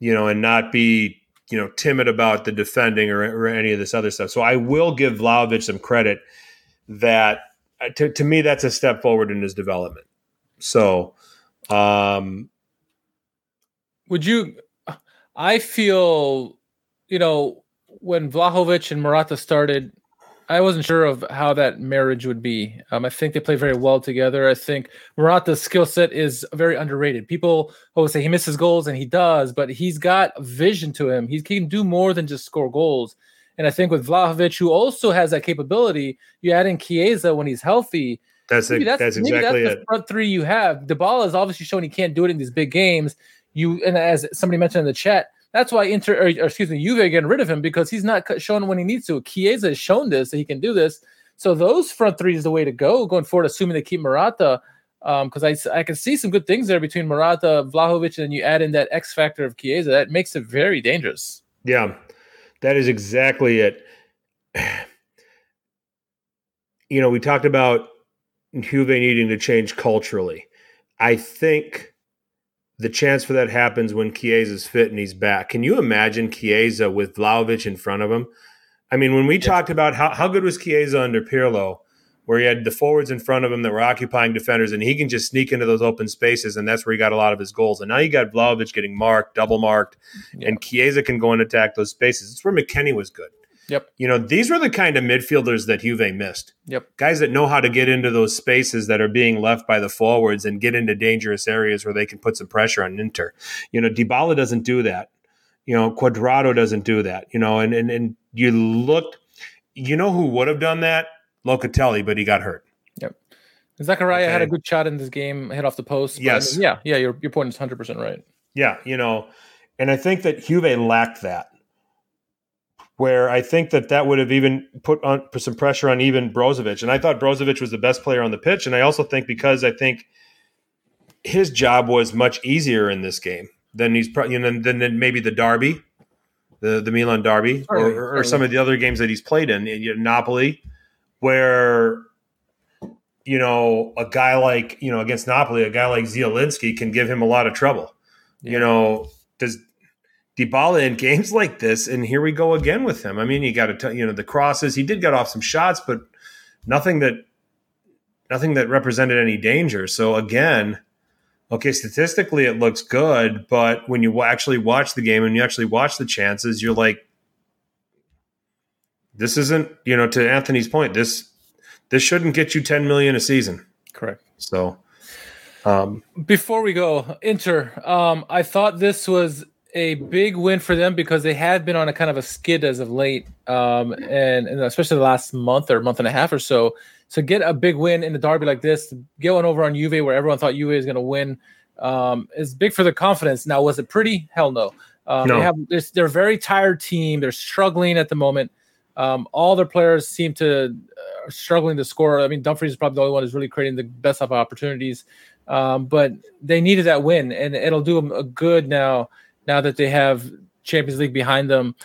You know, and not be, you know, timid about the defending or any of this other stuff. So I will give Vlahovic some credit that to me, that's a step forward in his development. So, I feel, you know, when Vlahovic and Morata started, I wasn't sure of how that marriage would be. I think they play very well together. I think Morata's skill set is very underrated. People always say he misses goals, and he does, but he's got vision to him. He can do more than just score goals. And I think with Vlahovic, who also has that capability, you add in Chiesa when he's healthy. That's exactly it. The front three you have. Dybala is obviously showing he can't do it in these big games. And as somebody mentioned in the chat, that's why Juve are getting rid of him, because he's not shown when he needs to. Chiesa has shown this, that he can do this. So those front three is the way to go going forward, assuming they keep Morata, because I can see some good things there between Morata, Vlahovic, and you add in that X factor of Chiesa. That makes it very dangerous. Yeah, that is exactly it. You know, we talked about Juve needing to change culturally. I think the chance for that happens when Chiesa's fit and he's back. Can you imagine Chiesa with Vlahovic in front of him? I mean, when we talked about how good was Chiesa under Pirlo, where he had the forwards in front of him that were occupying defenders, and he can just sneak into those open spaces, and that's where he got a lot of his goals. And now you got Vlahovic getting marked, double marked, and Chiesa can go and attack those spaces. It's where McKennie was good. Yep. You know, these were the kind of midfielders that Juve missed. Yep. Guys that know how to get into those spaces that are being left by the forwards and get into dangerous areas where they can put some pressure on Inter. You know, Dybala doesn't do that. You know, Cuadrado doesn't do that. You know, and you looked, you know who would have done that? Locatelli, but he got hurt. Yep. Zachariah had a good shot in this game, hit off the post. Yes. I mean, your point is 100% right. Yeah, you know, and I think that Juve lacked that, where I think that would have even put some pressure on even Brozovic. And I thought Brozovic was the best player on the pitch. And I also think because I think his job was much easier in this game than he's probably, you know, than maybe the derby, the Milan derby, or some of the other games that he's played in Napoli, where, you know, a guy like, you know, against Napoli, a guy like Zielinski can give him a lot of trouble. Yeah. You know, does Dybala in games like this, and here we go again with him. I mean, you got to tell, you know, the crosses. He did get off some shots, but nothing that represented any danger. So again, okay, statistically it looks good, but when you actually watch the game and you actually watch the chances, you're like, this isn't, you know, to Anthony's point, this shouldn't get you $10 million a season. Correct. So Before we go, Inter, I thought this was a big win for them because they have been on a kind of a skid as of late, and especially the last month or month and a half or so. So get a big win in the derby like this, going over on Juve where everyone thought Juve is going to win, is big for their confidence. Now, was it pretty? Hell no. No. They're a very tired team. They're struggling at the moment. All their players seem to are struggling to score. I mean, Dumfries is probably the only one who's really creating the best of opportunities. But they needed that win, and it'll do them a good now that they have Champions League behind them.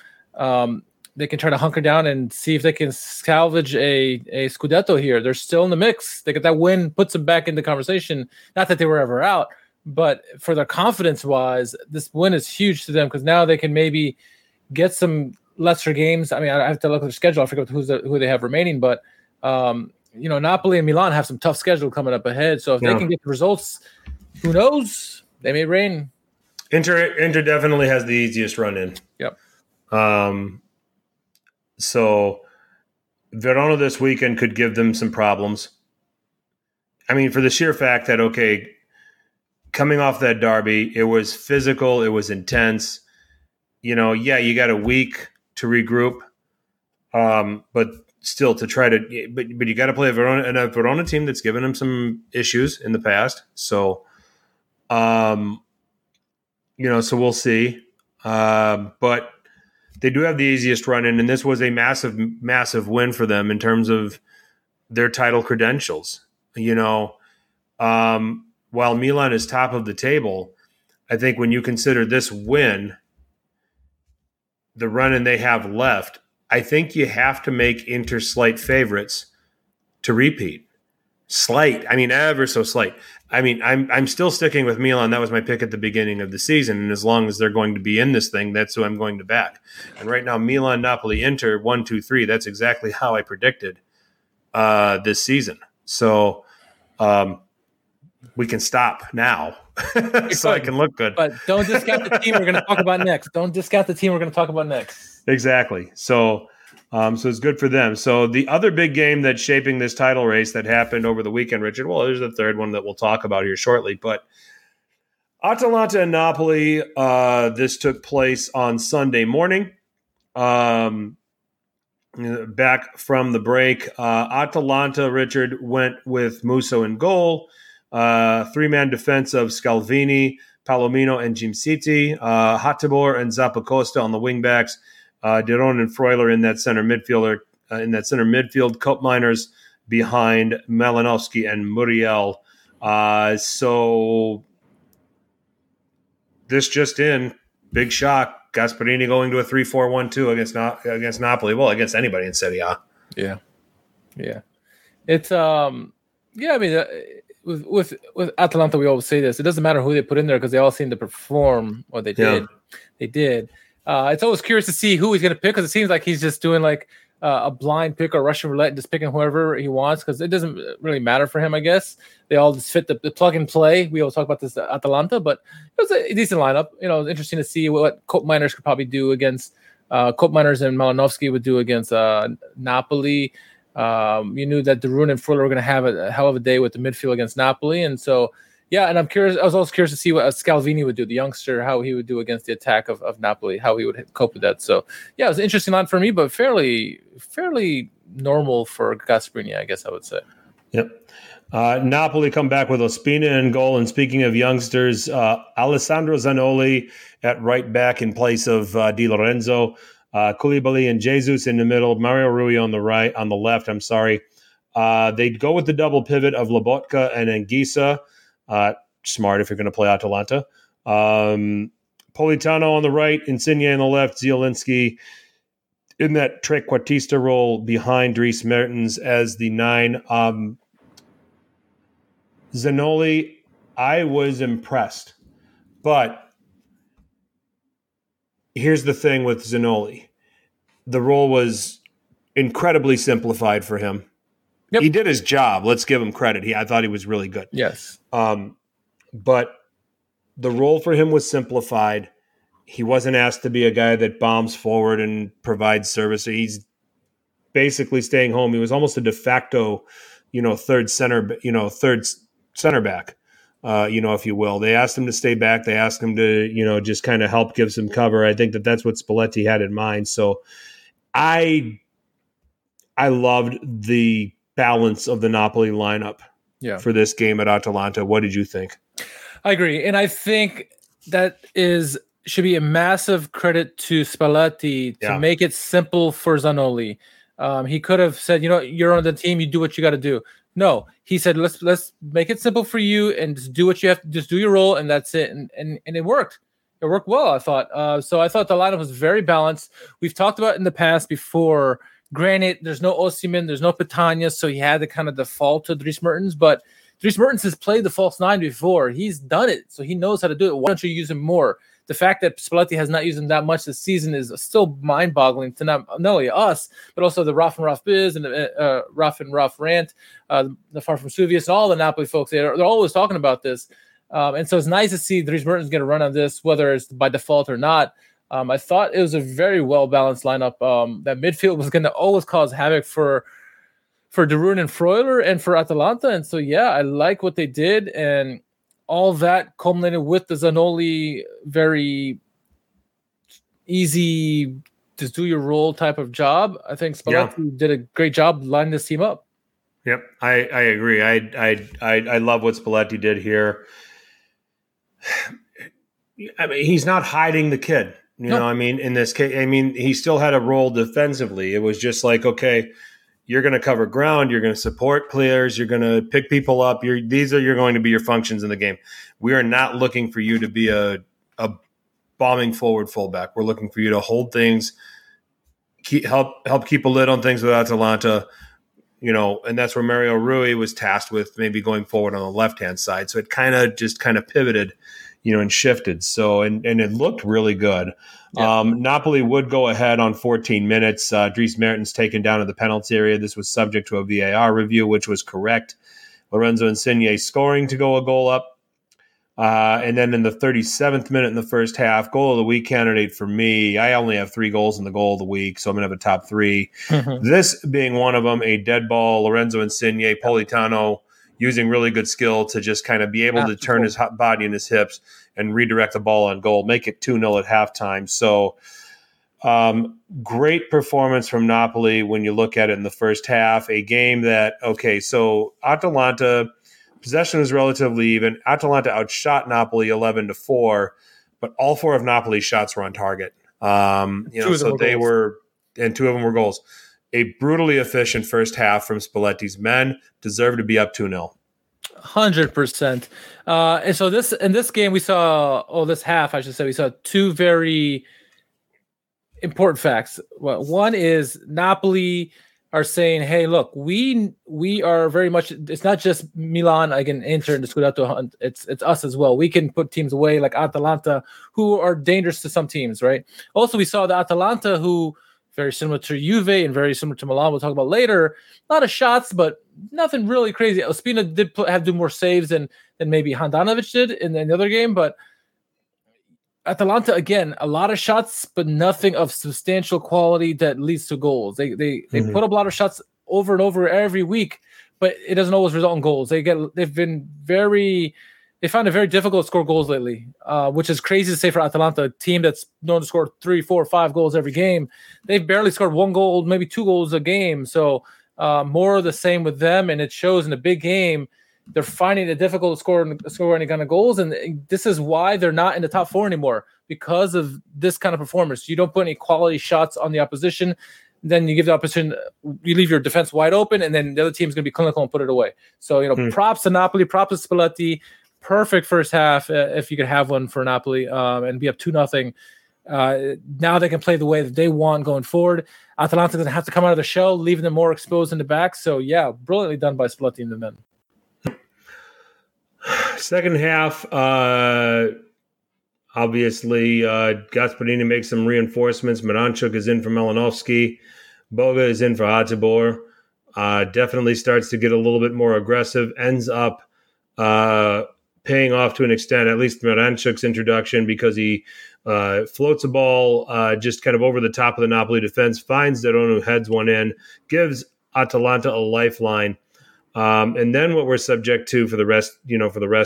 They can try to hunker down and see if they can salvage a Scudetto here. They're still in the mix. They get that win, puts them back in the conversation. Not that they were ever out, but for their confidence-wise, this win is huge to them because now they can maybe get some lesser games. I mean, I have to look at their schedule. I forget who they have remaining, but Napoli and Milan have some tough schedule coming up ahead. So if they can get the results, who knows? They may reign. Inter definitely has the easiest run in. Yep. So Verona this weekend could give them some problems. I mean, for the sheer fact that, coming off that derby, it was physical, it was intense. You got a week to regroup, but still to try to – but you got to play a Verona team that's given them some issues in the past. So, so we'll see. But they do have the easiest run-in, and this was a massive, massive win for them in terms of their title credentials. While Milan is top of the table, I think when you consider this win, the run-in they have left, I think you have to make Inter slight favorites to repeat. Slight. I mean, ever so slight. I mean, I'm still sticking with Milan. That was my pick at the beginning of the season. And as long as they're going to be in this thing, that's who I'm going to back. And right now, Milan, Napoli, Inter, 1, 2, 3. That's exactly how I predicted this season. So we can stop now so I can look good. But don't discount the team we're going to talk about next. Exactly. So it's good for them. So the other big game that's shaping this title race that happened over the weekend, Richard, well, there's the third one that we'll talk about here shortly, but Atalanta and Napoli, this took place on Sunday morning. Back from the break, Atalanta, Richard, went with Musso in goal, three-man defense of Scalvini, Palomino, and Jimsiti, Hattabor and Zappacosta on the wingbacks, Deron and Freuler in that center midfield, Koopmeiners behind Malinowski and Muriel. So this just in, big shock, Gasperini going to a 3-4-1-2 against Napoli. Well, against anybody in Serie A. Yeah. It's I mean, with Atalanta, we always say this. It doesn't matter who they put in there because they all seem to perform what they did. Yeah. They did. It's always curious to see who he's going to pick because it seems like he's just doing a blind pick or Russian roulette, just picking whoever he wants because it doesn't really matter for him, I guess. They all just fit the plug and play. We always talk about this Atalanta, but it was a decent lineup. Interesting to see what Koopmeiners could probably do against Koopmeiners and Malinowski would do against Napoli. You knew that Derun and Fuller were going to have a hell of a day with the midfield against Napoli, and so. Yeah, and I was also curious to see what Scalvini would do, the youngster, how he would do against the attack of Napoli, how he would cope with that. So, it was an interesting line for me, but fairly normal for Gasperini, I guess I would say. Yep. Napoli come back with Ospina in goal. And speaking of youngsters, Alessandro Zanoli at right back in place of Di Lorenzo, Koulibaly and Jesus in the middle, Mario Rui on the left. I'm sorry. They go with the double pivot of Lobotka and Anguissa. Smart if you're going to play Atalanta. Politano on the right, Insigne on the left, Zielinski in that trequartista role behind Dries Mertens as the 9. Zanoli, I was impressed. But here's the thing with Zanoli. The role was incredibly simplified for him. Yep. He did his job. Let's give him credit. I thought he was really good. Yes. But the role for him was simplified. He wasn't asked to be a guy that bombs forward and provides service. He's basically staying home. He was almost a de facto, third center back if you will. They asked him to stay back. They asked him to, just kind of help give some cover. I think that's what Spalletti had in mind. So I loved the balance of the Napoli lineup for this game at Atalanta. What did you think? I agree. And I think that should be a massive credit to Spalletti to make it simple for Zanoli. He could have said, you're on the team, you do what you got to do. No, he said, let's make it simple for you and just do what you have to, just do your role, and that's it. And it worked. It worked well, I thought. So I thought the lineup was very balanced. We've talked about it in the past before. Granted, there's no Osimhen, there's no Petagna, so he had to kind of default to Dries Mertens, but Dries Mertens has played the false nine before. He's done it, so he knows how to do it. Why don't you use him more? The fact that Spalletti has not used him that much this season is still mind-boggling to not only us, but also the Rough and Rough Biz and the Rough and Rough Rant, the Far From Suvius, and all the Napoli folks. They're always talking about this. And so it's nice to see Dries Mertens get a run on this, whether it's by default or not. I thought it was a very well-balanced lineup. That midfield was going to always cause havoc for De Roon and Freuler and for Atalanta. And so, I like what they did. And all that culminated with the Zanoli very easy, just do your role type of job. I think Spalletti did a great job lining this team up. Yep, I agree. I love what Spalletti did here. I mean, he's not hiding the kid. You know, I mean, in this case, I mean, he still had a role defensively. It was just like, okay, you're going to cover ground. You're going to support players. You're going to pick people up. These are going to be your functions in the game. We are not looking for you to be a bombing forward fullback. We're looking for you to hold things, help keep a lid on things with Atalanta, and that's where Mario Rui was tasked with maybe going forward on the left-hand side. So it kind of pivoted, and shifted. So, and it looked really good. Yeah. Napoli would go ahead on 14 minutes. Dries Mertens taken down at the penalty area. This was subject to a VAR review, which was correct. Lorenzo Insigne scoring to go a goal up. And then in the 37th minute in the first half, goal of the week candidate for me. I only have 3 goals in the goal of the week, so I'm going to have a top 3. This being one of them, a dead ball. Lorenzo Insigne, Politano, using really good skill to just kind of be able to turn his body and his hips and redirect the ball on goal, make it 2-0 at halftime. So great performance from Napoli when you look at it in the first half, a game that, so Atalanta, possession was relatively even. Atalanta outshot Napoli 11-4, but all 4 of Napoli's shots were on target. And 2 of them were goals. A brutally efficient first half from Spalletti's men, deserved to be up 2-0. 100%. And so in this game we saw 2 very important facts. Well, one is Napoli are saying, hey, look, we are very much, it's not just Milan, again, Inter and the Scudetto hunt, it's us as well. We can put teams away like Atalanta, who are dangerous to some teams, right? Also, we saw the Atalanta who very similar to Juve and very similar to Milan. We'll talk about later. A lot of shots, but nothing really crazy. Ospina did have to do more saves than maybe Handanovic did in the other game. But Atalanta, again, a lot of shots, but nothing of substantial quality that leads to goals. They put up a lot of shots over and over every week, but it doesn't always result in goals. They found it very difficult to score goals lately, which is crazy to say for Atalanta, a team that's known to score 3, 4, 5 goals every game. They've barely scored 1 goal, maybe 2 goals a game. So more of the same with them, and it shows in a big game. They're finding it difficult to score any kind of goals, and this is why they're not in the top 4 anymore, because of this kind of performance. You don't put any quality shots on the opposition, then you give the opposition, you leave your defense wide open, and then the other team's going to be clinical and put it away. So, props to Napoli, props to Spalletti. Perfect first half, if you could have one for Napoli, and be up 2-0. Now they can play the way that they want going forward. Atalanta doesn't have to come out of the shell, leaving them more exposed in the back. So, brilliantly done by Spalletti and the men. Second half, obviously, Gasparini makes some reinforcements. Miranchuk is in for Malinovsky. Boga is in for Atibor. Definitely starts to get a little bit more aggressive. Ends up paying off to an extent, at least Miranchuk's introduction, because he floats a ball just kind of over the top of the Napoli defense, finds Doronu, heads one in, gives Atalanta a lifeline. And then what we're subject to for the rest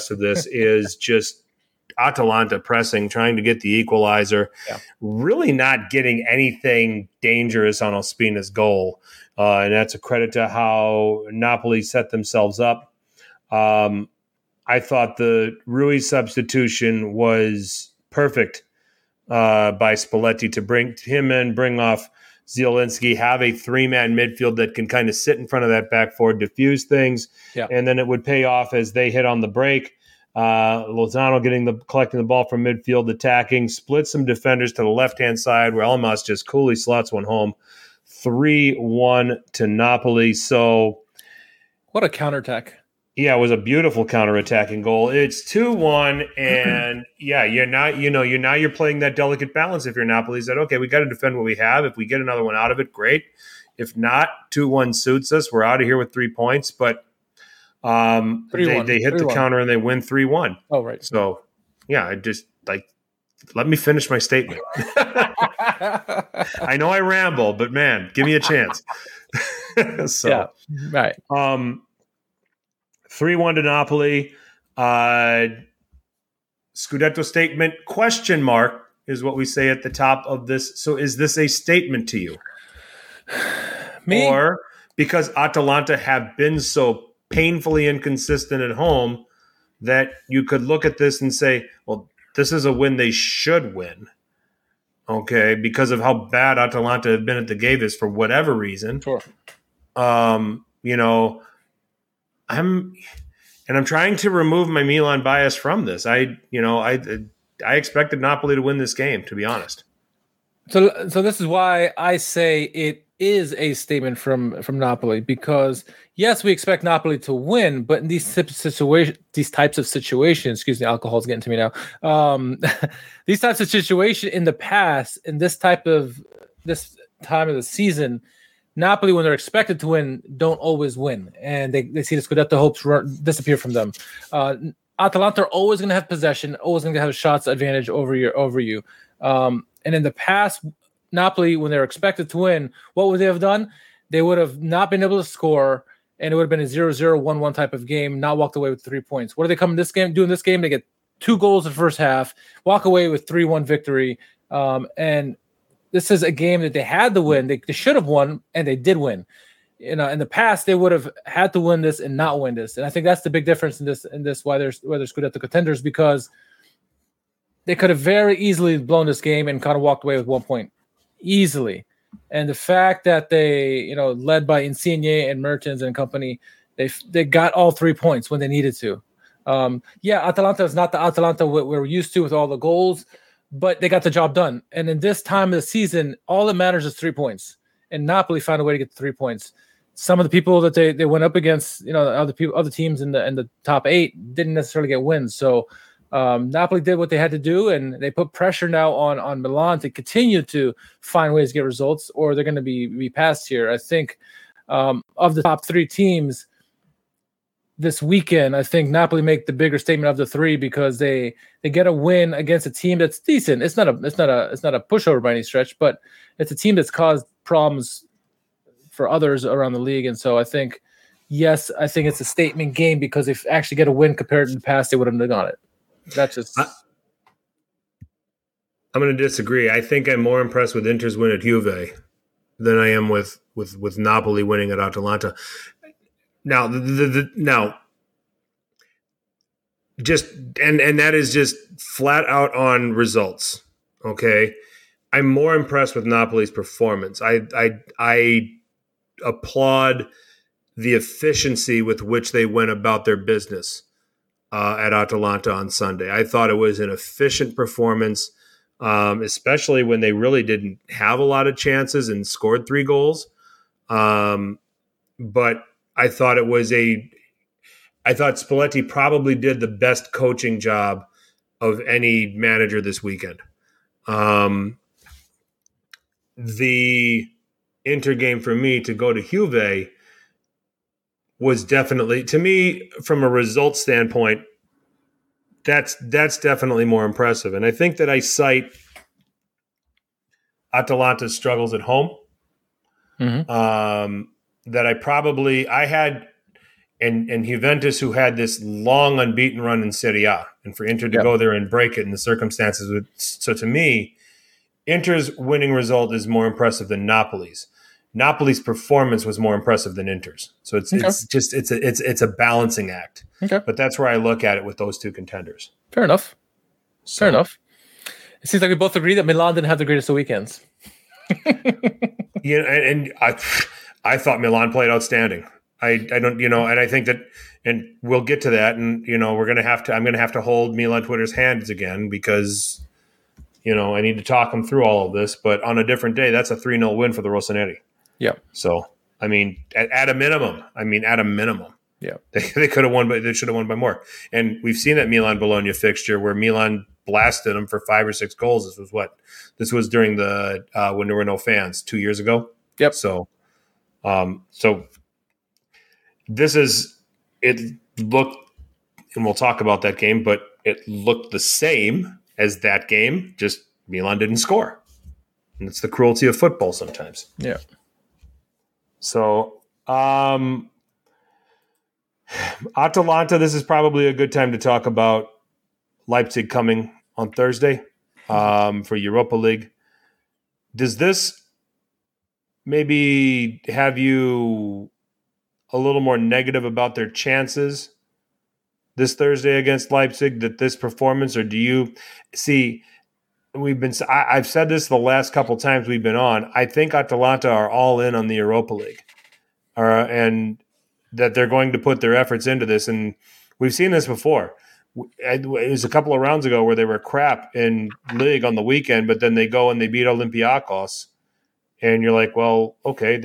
of this is just Atalanta pressing, trying to get the equalizer, really not getting anything dangerous on Ospina's goal. And that's a credit to how Napoli set themselves up. I thought the Rui substitution was perfect by Spalletti to bring him in, bring off Zielinski, have a three-man midfield that can kind of sit in front of that back forward, diffuse things, and then it would pay off as they hit on the break. Lozano collecting the ball from midfield, attacking, split some defenders to the left-hand side where Elmas just coolly slots one home. 3-1 to Napoli. So what a counterattack. Yeah, it was a beautiful counterattacking goal. It's 2-1, and you're playing that delicate balance if you're Napoli. That okay, we got to defend what we have. If we get another one out of it, great. If not, 2-1 suits us. We're out of here with 3 points, but they hit the counter and they win 3-1. Oh, right. So, yeah, I just let me finish my statement. I know I ramble, but man, give me a chance. So, yeah, right. 3-1 to Napoli. Scudetto statement ? Is what we say at the top of this. So is this a statement to you? Me? Or because Atalanta have been so painfully inconsistent at home that you could look at this and say, well, this is a win they should win. Okay, because of how bad Atalanta have been at the Gavis for whatever reason. Sure. I'm trying to remove my Milan bias from this. I expected Napoli to win this game, to be honest. So this is why I say it is a statement from Napoli, because yes, we expect Napoli to win, but in these types of situations, excuse me, alcohol's getting to me now. These types of situations in the past, in this time of the season, Napoli, when they're expected to win, don't always win, and they see the Scudetto hopes disappear from them. Atalanta are always going to have possession, always going to have shots advantage over you. And in the past, Napoli, when they're expected to win, what would they have done? They would have not been able to score, and it would have been a 0-0, 1-1 type of game, not walked away with 3 points. What do they come in this game? Doing this game, they get 2 goals in the first half, walk away with 3-1 victory, and this is a game that they had to win. They should have won, and they did win. You know, in the past, they would have had to win this and not win this. And I think that's the big difference in this why they're Scudetto contenders, because they could have very easily blown this game and kind of walked away with 1 point easily. And the fact that they, led by Insigne and Mertens and company, they got all 3 points when they needed to. Atalanta is not the Atalanta we're used to with all the goals, but they got the job done. And in this time of the season, all that matters is 3 points. And Napoli found a way to get the 3 points. Some of the people that they went up against, other teams in the top eight didn't necessarily get wins. So Napoli did what they had to do, and they put pressure now on Milan to continue to find ways to get results, or they're going to be passed here. I think of the top three teams this weekend, I think Napoli make the bigger statement of the three, because they get a win against a team that's decent. It's not a pushover by any stretch, but it's a team that's caused problems for others around the league. And so I think it's a statement game, because if actually get a win compared to the past, they would have done it. That's just. I'm going to disagree. I think I'm more impressed with Inter's win at Juve than I am with Napoli winning at Atalanta. Now, that is just flat out on results. Okay, I'm more impressed with Napoli's performance. I applaud the efficiency with which they went about their business at Atalanta on Sunday. I thought it was an efficient performance, especially when they really didn't have a lot of chances and scored 3 goals, but. I thought Spalletti probably did the best coaching job of any manager this weekend. The Inter game for me to go to Juve was definitely, to me, from a result standpoint, that's definitely more impressive. And I think that I cite Atalanta's struggles at home. Mm-hmm. I had and Juventus, who had this long unbeaten run in Serie A, and for Inter to go there and break it in the circumstances. So to me, Inter's winning result is more impressive than Napoli's. Napoli's performance was more impressive than Inter's. So it's just a balancing act. Okay. But that's where I look at it with those two contenders. Fair enough. So. Fair enough. It seems like we both agree that Milan didn't have the greatest of weekends. I thought Milan played outstanding. I don't, and I think that, and we'll get to that. And, we're going to have to, I'm going to have to hold Milan Twitter's hands again because, I need to talk them through all of this, but on a different day, that's a 3-0 win for the Rossoneri. Yeah. So, I mean, at a minimum. Yeah. They could have won, but they should have won by more. And we've seen that Milan-Bologna fixture where Milan blasted them for 5 or 6 goals. This was during the, when there were no fans 2 years ago. Yep. So, it looked, and we'll talk about that game, but it looked the same as that game, just Milan didn't score. And it's the cruelty of football sometimes. Yeah. So, Atalanta, this is probably a good time to talk about Leipzig coming on Thursday for Europa League. Does this maybe have you a little more negative about their chances this Thursday against Leipzig that this performance, or do you see I've said this the last couple times we've been on, I think Atalanta are all in on the Europa League and that they're going to put their efforts into this. And we've seen this before. It was a couple of rounds ago where they were crap in league on the weekend, but then they go and they beat Olympiacos. And you're like, well, okay,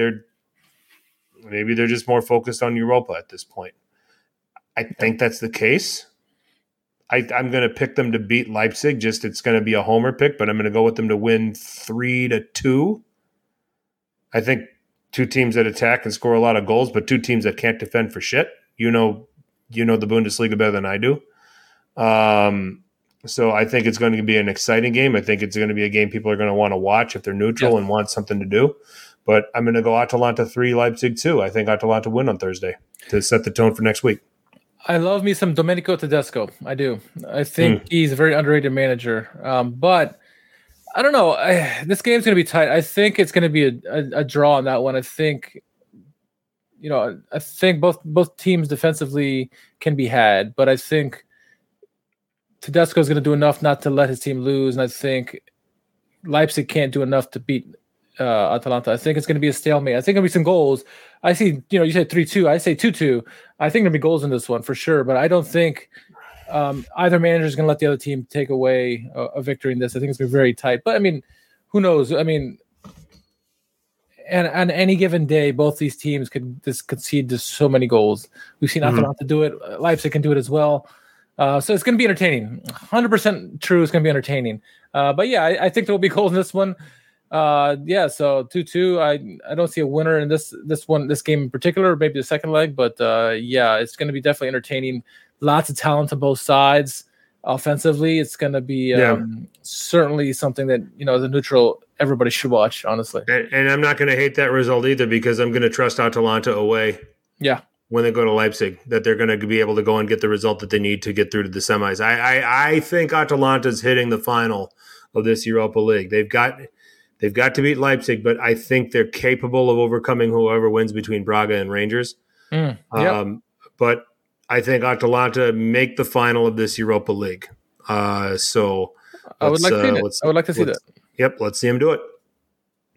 maybe they're just more focused on Europa at this point. I think that's the case. I'm going to pick them to beat Leipzig. Just it's going to be a homer pick, but I'm going to go with them to win 3-2. I think two teams that attack and score a lot of goals, but two teams that can't defend for shit. You know the Bundesliga better than I do. So I think it's going to be an exciting game. I think it's going to be a game people are going to want to watch if they're neutral and want something to do. But I'm going to go Atalanta 3, Leipzig 2. I think Atalanta win on Thursday to set the tone for next week. I love me some Domenico Tedesco. I do. I think he's a very underrated manager. But I don't know. This game's going to be tight. I think it's going to be a draw on that one. I think, I think both teams defensively can be had, but I think Tedesco is going to do enough not to let his team lose, and I think Leipzig can't do enough to beat Atalanta. I think it's going to be a stalemate. I think it'll be some goals. I see, you said 3-2. I say 2-2. I think there'll be goals in this one for sure, but I don't think either manager is going to let the other team take away a victory in this. I think it's going to be very tight. But, I mean, who knows? I mean, and on any given day, both these teams could just concede just so many goals. We've seen Atalanta do it. Leipzig can do it as well. So it's going to be entertaining. 100% true it's going to be entertaining. But, yeah, I think there will be goals in this one. So 2-2. I don't see a winner in this game in particular, maybe the second leg, but it's going to be definitely entertaining. Lots of talent on both sides. Offensively, it's going to be certainly something that, as a neutral, everybody should watch, honestly. And I'm not going to hate that result either because I'm going to trust Atalanta away. Yeah. When they go to Leipzig, that they're going to be able to go and get the result that they need to get through to the semis. I think Atalanta's hitting the final of this Europa League. They've got to beat Leipzig, but I think they're capable of overcoming whoever wins between Braga and Rangers. But I think Atalanta make the final of this Europa League. So I would like to see that. I would like to see that. Yep, let's see him do it.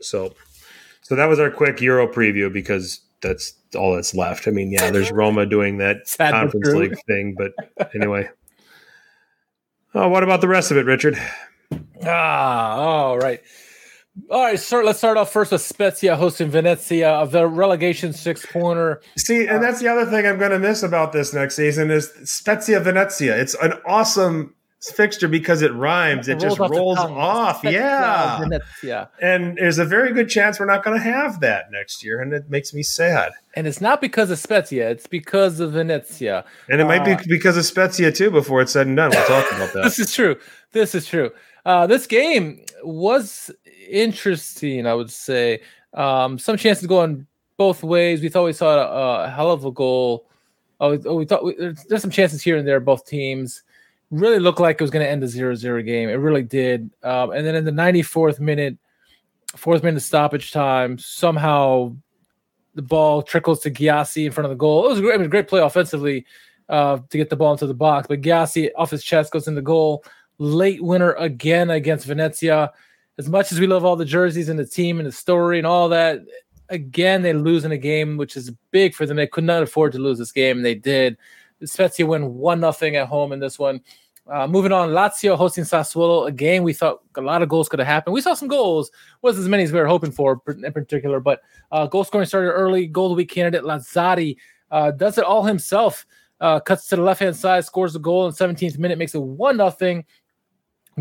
So that was our quick Euro preview because that's all that's left. I mean, yeah, there's Roma doing that Conference League thing, but anyway. Oh, what about the rest of it, Richard? All right. All right, sir, let's start off first with Spezia hosting Venezia of the relegation six-pointer. See, and that's the other thing I'm going to miss about this next season is Spezia-Venezia. It's an awesome fixture because it rhymes. It just rolls off. Yeah. Venezia. And there's a very good chance we're not going to have that next year, and it makes me sad. And it's not because of Spezia. It's because of Venezia. And it might be because of Spezia, too, before it's said and done. We'll talk about that. This is true. This game was interesting, I would say. Some chances going both ways. We thought we saw a hell of a goal there's some chances here and there. Both teams really looked like it was going to end a 0-0 game. It really did. And then in the 94th minute, stoppage time, somehow the ball trickles to Gyasi in front of the goal. It was a great play offensively to get the ball into the box, but Gyasi off his chest goes in the goal. Late winner again against Venezia. As much as we love all the jerseys and the team and the story and all that, again, they lose in a game, which is big for them. They could not afford to lose this game, and they did. Spezia win 1-0 at home in this one. Moving on, Lazio hosting Sassuolo. Again, we thought a lot of goals could have happened. We saw some goals. Wasn't as many as we were hoping for in particular, but goal scoring started early. Goal of the week candidate Lazzari does it all himself. Cuts to the left-hand side, scores the goal in the 17th minute, makes it 1-0.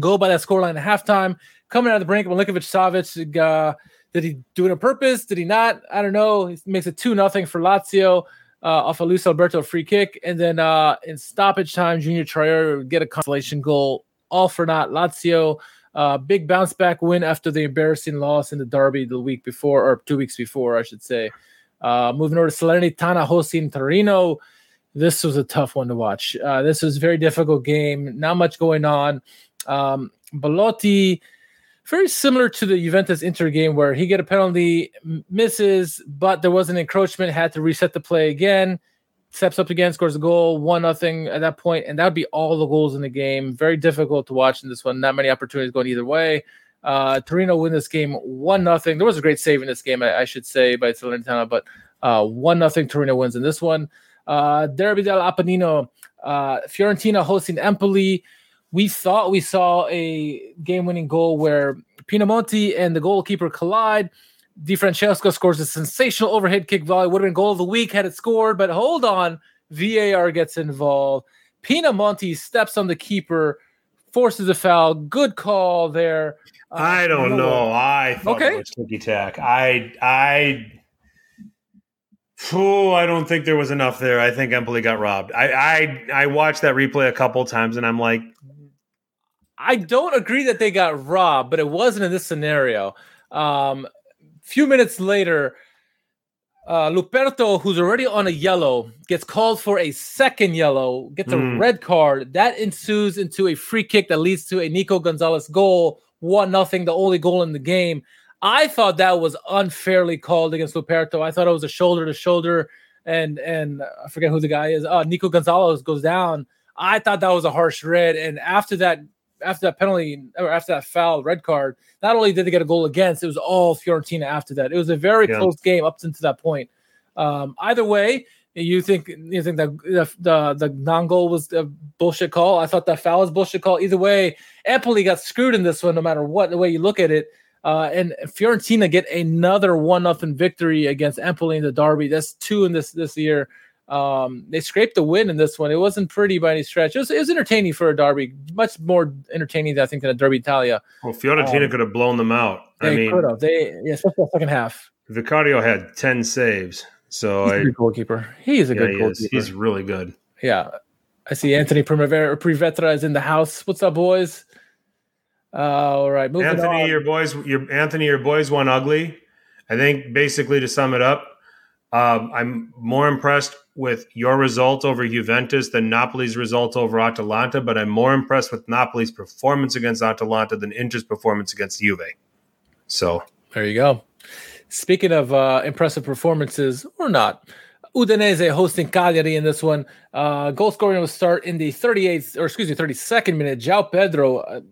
Goal by that scoreline at halftime. Coming out of the brink, Milinkovic-Savic, did he do it on purpose? Did he not? I don't know. He makes it 2-0 for Lazio off a Luis Alberto free kick. And then in stoppage time, Junior Traoré would get a consolation goal. All for naught. Lazio, big bounce-back win after the embarrassing loss in the derby the week before, or 2 weeks before, I should say. Moving over to Salernitana hosting Torino. This was a tough one to watch. This was a very difficult game. Not much going on. Belotti, very similar to the Juventus Inter game where he get a penalty, misses, but there was an encroachment, had to reset the play again, steps up again, scores a goal, 1-0 at that point, and that would be all the goals in the game. Very difficult to watch in this one. Not many opportunities going either way. Torino win this game 1-0. There was a great save in this game, I should say, by Salernitana, but 1-0 Torino wins in this one. Derby dell'Appennino, Fiorentina hosting Empoli. We thought we saw a game-winning goal where Pinamonti and the goalkeeper collide. Di Francesco scores a sensational overhead kick volley. Would have been goal of the week had it scored, but hold on. VAR gets involved. Pinamonti steps on the keeper, forces a foul. Good call there. I don't know. I thought it was ticky-tack. I don't think there was enough there. I think Empoli got robbed. I watched that replay a couple times, and I'm like, I don't agree that they got robbed, but it wasn't in this scenario. Few minutes later, Luperto, who's already on a yellow, gets called for a second yellow, gets a red card. That ensues into a free kick that leads to a Nico Gonzalez goal, 1-0, the only goal in the game. I thought that was unfairly called against Luperto. I thought it was a shoulder-to-shoulder, and I forget who the guy is. Nico Gonzalez goes down. I thought that was a harsh red, and after that penalty, or after that foul, red card, not only did they get a goal against, it was all Fiorentina after that. It was a very close game up to that point. Either way, you think that the non-goal was a bullshit call. I thought that foul was a bullshit call. Either way, Empoli got screwed in this one, no matter what, the way you look at it. And Fiorentina get another 1-0 victory against Empoli in the derby. That's two in this year. They scraped the win in this one. It wasn't pretty by any stretch. It was entertaining for a derby, much more entertaining, I think, than a Derby Italia. Well, Fiorentina could have blown them out. They could have. Especially the second half. Vicario had 10 saves. So he's a good goalkeeper. He is a good goalkeeper. He's really good. Yeah. I see Anthony Privetra is in the house. What's up, boys? All right. Moving Anthony, on. Your boys won ugly. I think basically to sum it up, I'm more impressed with your result over Juventus than Napoli's result over Atalanta, but I'm more impressed with Napoli's performance against Atalanta than Inter's performance against Juve. So there you go. Speaking of impressive performances or not, Udinese hosting Cagliari in this one. Goal scoring will start in the 32nd minute. Joao Pedro.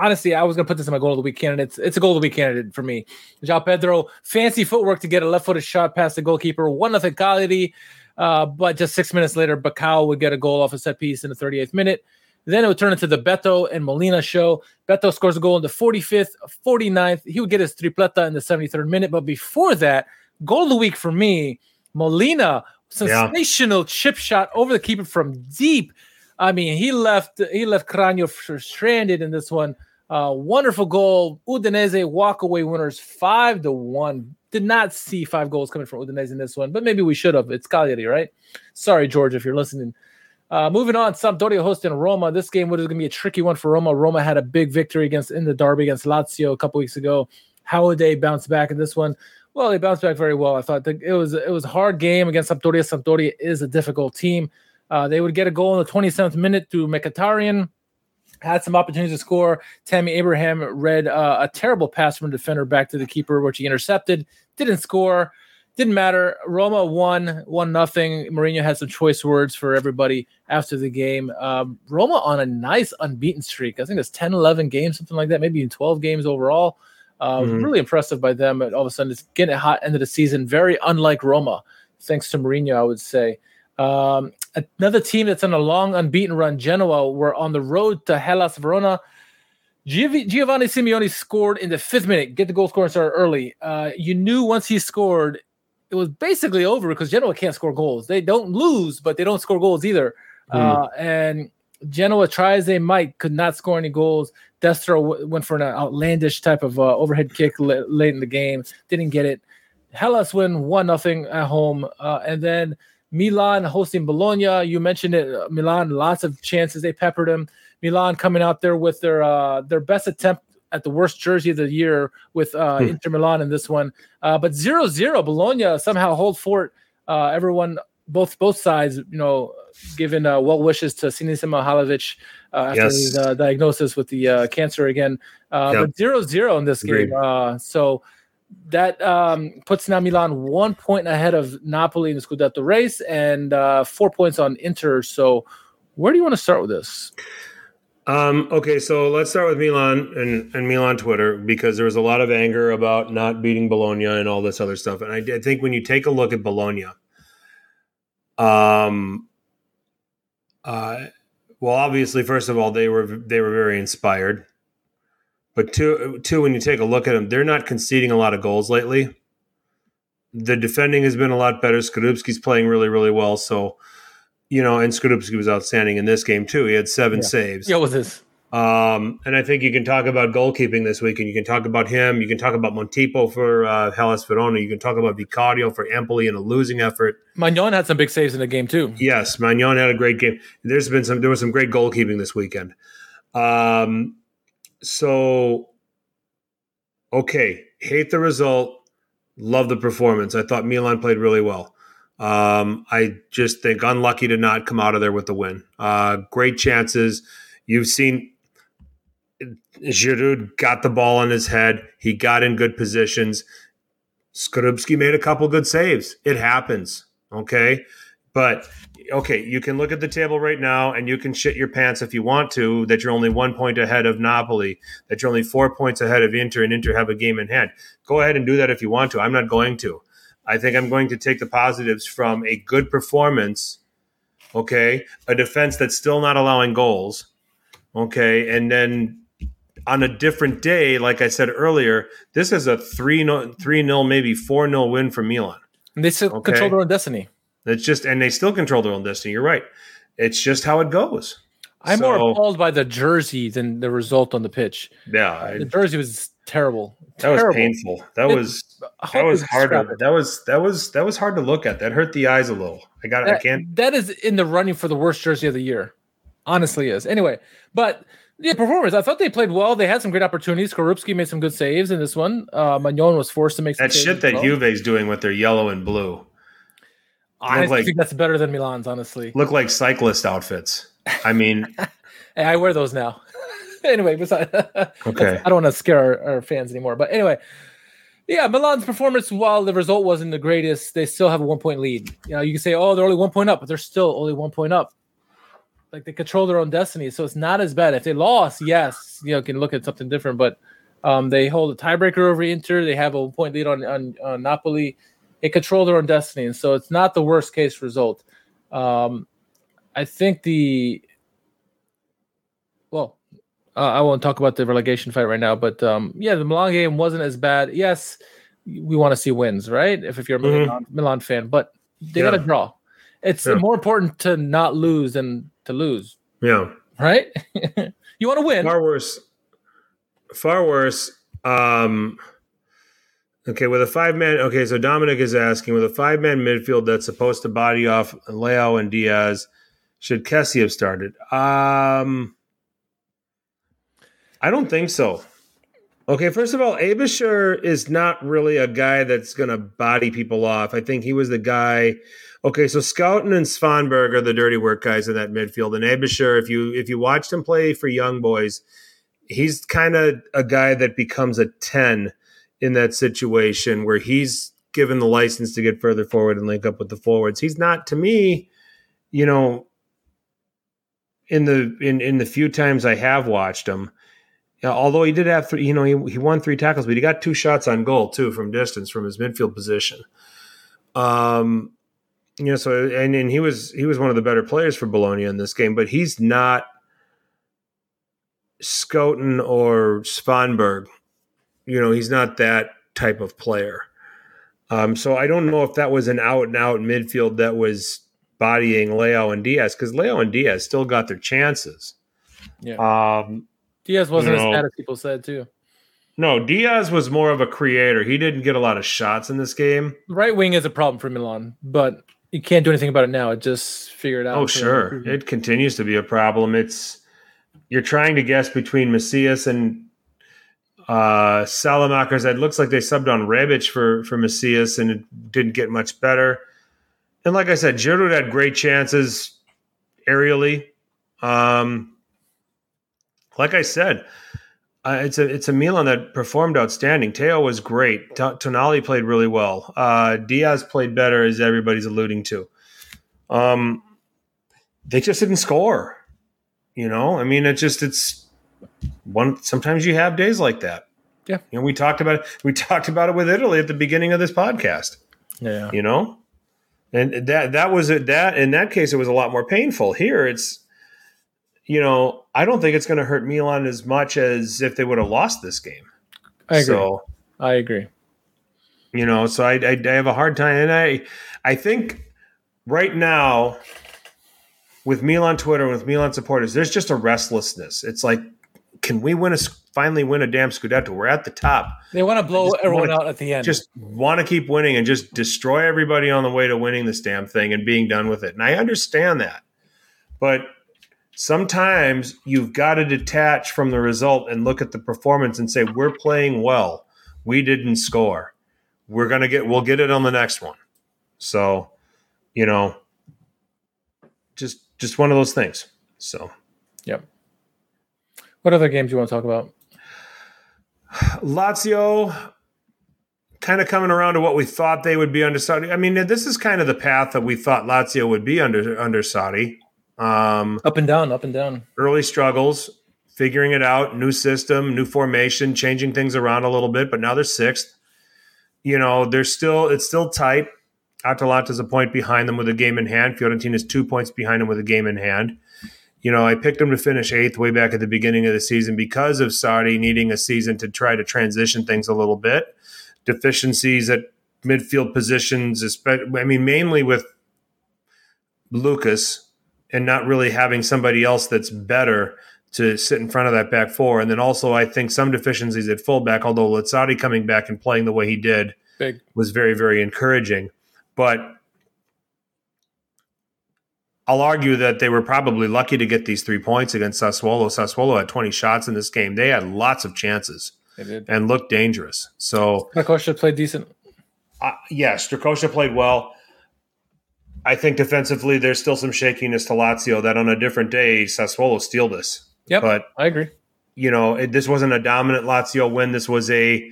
Honestly, I was going to put this in my goal of the week candidate. It's a goal of the week candidate for me. João Pedro, fancy footwork to get a left-footed shot past the goalkeeper. 1-0 Cagliari, but just 6 minutes later, Bacau would get a goal off a set piece in the 38th minute. Then it would turn into the Beto and Molina show. Beto scores a goal in the 45th, 49th. He would get his tripleta in the 73rd minute. But before that, goal of the week for me, Molina, sensational chip shot over the keeper from deep. I mean, he left Cranio stranded in this one. Wonderful goal. Udinese walk-away winners 5-1. Did not see 5 goals coming from Udinese in this one, but maybe we should have. It's Cagliari, right? Sorry, George, if you're listening. Moving on, Sampdoria hosting Roma. This game was going to be a tricky one for Roma. Roma had a big victory in the derby against Lazio a couple weeks ago. How would they bounce back in this one? Well, they bounced back very well. I thought it was a hard game against Sampdoria. Sampdoria is a difficult team. They would get a goal in the 27th minute through Mkhitaryan. Had some opportunities to score. Tammy Abraham read a terrible pass from a defender back to the keeper, which he intercepted. Didn't score. Didn't matter. Roma won 1-0. Mourinho had some choice words for everybody after the game. Roma on a nice unbeaten streak. I think it's 10, 11 games, something like that, maybe even 12 games overall. Really impressive by them. All of a sudden, it's getting a hot end of the season. Very unlike Roma, thanks to Mourinho, I would say. Another team that's on a long unbeaten run, Genoa, were on the road to Hellas Verona. Giovanni Simeone scored in the 5th minute. Get the goal scoring started early. You knew once he scored, it was basically over because Genoa can't score goals. They don't lose, but they don't score goals either. And Genoa, try as they might, could not score any goals. Destro went for an outlandish type of overhead kick late in the game. Didn't get it. Hellas win 1-0 at home. And then Milan hosting Bologna. You mentioned it. Milan, lots of chances. They peppered them. Milan coming out there with their best attempt at the worst jersey of the year with Inter Milan in this one. But 0-0, Bologna somehow hold fort. Everyone, both sides, giving well wishes to Sinisa Mihajlovic after his diagnosis with the cancer again. But 0-0 in this game. So that puts now Milan 1 point ahead of Napoli in the Scudetto race and 4 points on Inter. So where do you want to start with this? Okay, so let's start with Milan and Milan Twitter, because there was a lot of anger about not beating Bologna and all this other stuff. And I think when you take a look at Bologna, well, obviously, first of all, they were very inspired. But two, when you take a look at them, they're not conceding a lot of goals lately. The defending has been a lot better. Skorupski's playing really, really well, so... and Skorupski was outstanding in this game, too. He had 7 saves. Yeah, with this. And I think you can talk about goalkeeping this week, and you can talk about him. You can talk about Montipò for Hellas Verona. You can talk about Vicario for Empoli in a losing effort. Magnon had some big saves in the game, too. Yes, Magnon had a great game. There was some great goalkeeping this weekend. Okay, hate the result, love the performance. I thought Milan played really well. I just think unlucky to not come out of there with the win. Great chances. You've seen Giroud got the ball on his head. He got in good positions. Skorupski made a couple good saves. It happens, okay? But, you can look at the table right now and you can shit your pants if you want to, that you're only 1 point ahead of Napoli, that you're only 4 points ahead of Inter, and Inter have a game in hand. Go ahead and do that if you want to. I'm not going to. I think I'm going to take the positives from a good performance, okay, a defense that's still not allowing goals, okay, and then on a different day, like I said earlier, this is a 3-0, maybe 4-0 win for Milan. And they still control their own destiny. They still control their own destiny. You're right. It's just how it goes. I'm more appalled by the jersey than the result on the pitch. Yeah. The jersey was terrible. That was painful. That was harder. That was hard to look at. That hurt the eyes a little. That is in the running for the worst jersey of the year. Honestly is. Anyway, but the performance, I thought they played well. They had some great opportunities. Skorupski made some good saves in this one. Magnon was forced to make some saves. That Juve's doing with their yellow and blue. I think that's better than Milan's, honestly. Look like cyclist outfits. I mean, hey, I wear those now. Anyway, besides, okay. I don't want to scare our fans anymore. But anyway, yeah, Milan's performance, while the result wasn't the greatest, they still have a 1 point lead. You can say, oh, they're only 1 point up, but they're still only 1 point up. Like, they control their own destiny, so it's not as bad. If they lost, yes, you can look at something different. But they hold a tiebreaker over Inter. They have a 1 point lead on Napoli. They control their own destiny, and so it's not the worst case result. I think I won't talk about the relegation fight right now, but the Milan game wasn't as bad. Yes, we want to see wins, right? If you're a Milan fan, but they got to draw. It's more important to not lose than to lose. Yeah. Right? You want to win. Far worse. With a five-man... Okay, so Dominic is asking, with a five-man midfield that's supposed to body off Leao and Diaz, should Kessie have started? I don't think so. Okay, first of all, Abisher is not really a guy that's going to body people off. I think he was the guy. Okay, so Scouten and Svanberg are the dirty work guys in that midfield. And Abisher, if you watched him play for Young Boys, he's kind of a guy that becomes a 10 in that situation where he's given the license to get further forward and link up with the forwards. He's not, to me, you know, in the few times I have watched him, although he did have three, you know, he won 3 tackles, but he got 2 shots on goal too from distance from his midfield position. You know, so and he was one of the better players for Bologna in this game, but he's not Scouten or Svanberg. You know, he's not that type of player. So I don't know if that was an out-and-out midfield that was bodying Leao and Diaz, because Leao and Diaz still got their chances. Yeah. Diaz wasn't as bad as people said, too. No, Diaz was more of a creator. He didn't get a lot of shots in this game. Right wing is a problem for Milan, but you can't do anything about it now. It just figured out. Oh, sure. It continues to be a problem. You're trying to guess between Macias and Salamakers. It looks like they subbed on Rebic for Macias, and it didn't get much better. And like I said, Giroud had great chances aerially. Like I said, it's a Milan that performed outstanding. Teo was great. Tonali played really well. Diaz played better, as everybody's alluding to. They just didn't score. You know, I mean, it's one. Sometimes you have days like that. Yeah. You know, we talked about it with Italy at the beginning of this podcast. Yeah. You know, and that was it. That in that case, it was a lot more painful. Here, it's, you know, I don't think it's going to hurt Milan as much as if they would have lost this game. I agree. You know, so I have a hard time, and I think right now, with Milan Twitter, with Milan supporters, there's just a restlessness. It's like, can we finally win a damn Scudetto? We're at the top. They want to blow everyone out at the end. Just want to keep winning and just destroy everybody on the way to winning this damn thing and being done with it. And I understand that. But sometimes you've got to detach from the result and look at the performance and say, we're playing well. We didn't score. We'll get it on the next one. So, you know, just one of those things. So, yep. What other games do you want to talk about? Lazio kind of coming around to what we thought they would be under Saudi. I mean, this is kind of the path that we thought Lazio would be under Saudi. Up and down. Early struggles, figuring it out, new system, new formation, changing things around a little bit, but now they're 6th. You know, it's still tight. Atalanta's a point behind them with a game in hand. Fiorentina's 2 points behind them with a game in hand. You know, I picked them to finish 8th way back at the beginning of the season because of Sarri needing a season to try to transition things a little bit. Deficiencies at midfield positions, especially, I mean, mainly with Lucas and not really having somebody else that's better to sit in front of that back four. And then also I think some deficiencies at fullback, although Lazzari coming back and playing the way he did was very, very encouraging. But I'll argue that they were probably lucky to get these 3 points against Sassuolo. Sassuolo had 20 shots in this game. They had lots of chances and looked dangerous. So Strakosha played decent. Yes, Strakosha played well. I think defensively there's still some shakiness to Lazio that on a different day Sassuolo steeled us. Yep, but I agree. You know, this wasn't a dominant Lazio win. This was a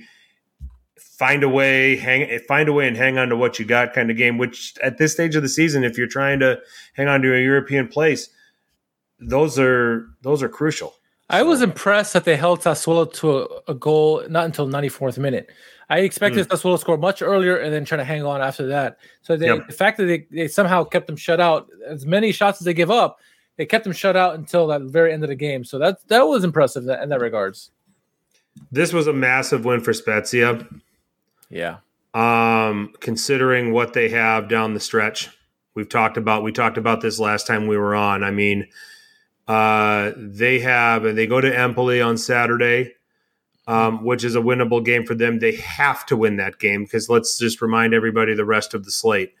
find a way and hang on to what you got kind of game, which at this stage of the season, if you're trying to hang on to a European place, those are crucial. I was impressed that they held Sassuolo to a goal not until 94th minute. I expected Sassuolo to score much earlier and then try to hang on after that. So the fact that they somehow kept them shut out, as many shots as they give up, they kept them shut out until that very end of the game. So that was impressive in that regards. This was a massive win for Spezia. Yeah. Considering what they have down the stretch, we talked about this last time we were on. I mean, they go to Empoli on Saturday, which is a winnable game for them. They have to win that game because let's just remind everybody the rest of the slate: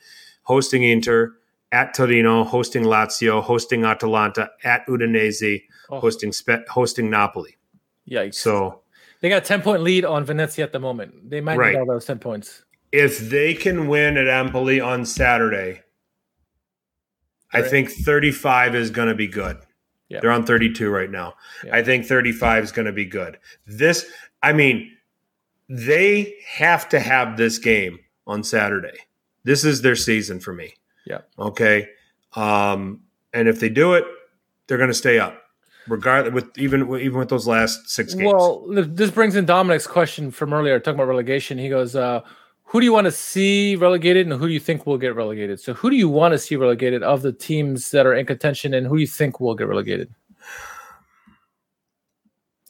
hosting Inter, at Torino, hosting Lazio, hosting Atalanta, at Udinese, hosting Napoli. Yikes! So They got a 10-point lead on Venezia at the moment. They might need all those 10 points. If they can win at Empoli on Saturday, I think 35 is going to be good. Yep. They're on 32 right now. Yep. I think 35 is going to be good. This, I mean, they have to have this game on Saturday. This is their season for me. Yeah. Okay. And if they do it, they're going to stay up, regardless. With even with those last six games. Well, this brings in Dominic's question from earlier, talking about relegation. He goes, "Who do you want to see relegated, and who do you think will get relegated?" So, who do you want to see relegated of the teams that are in contention, and who do you think will get relegated?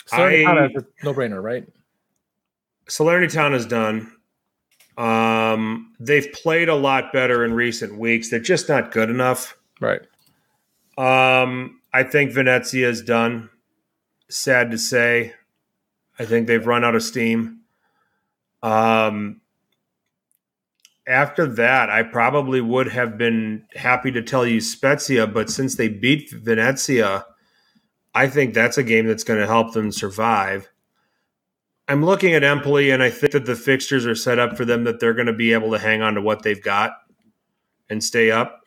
Salernitana is a no-brainer, right? Salernitana is done. They've played a lot better in recent weeks. They're just not good enough, right? I think Venezia is done. Sad to say, I think they've run out of steam. After that, I probably would have been happy to tell you Spezia, but since they beat Venezia, I think that's a game that's going to help them survive. I'm looking at Empoli, and I think that the fixtures are set up for them that they're going to be able to hang on to what they've got and stay up.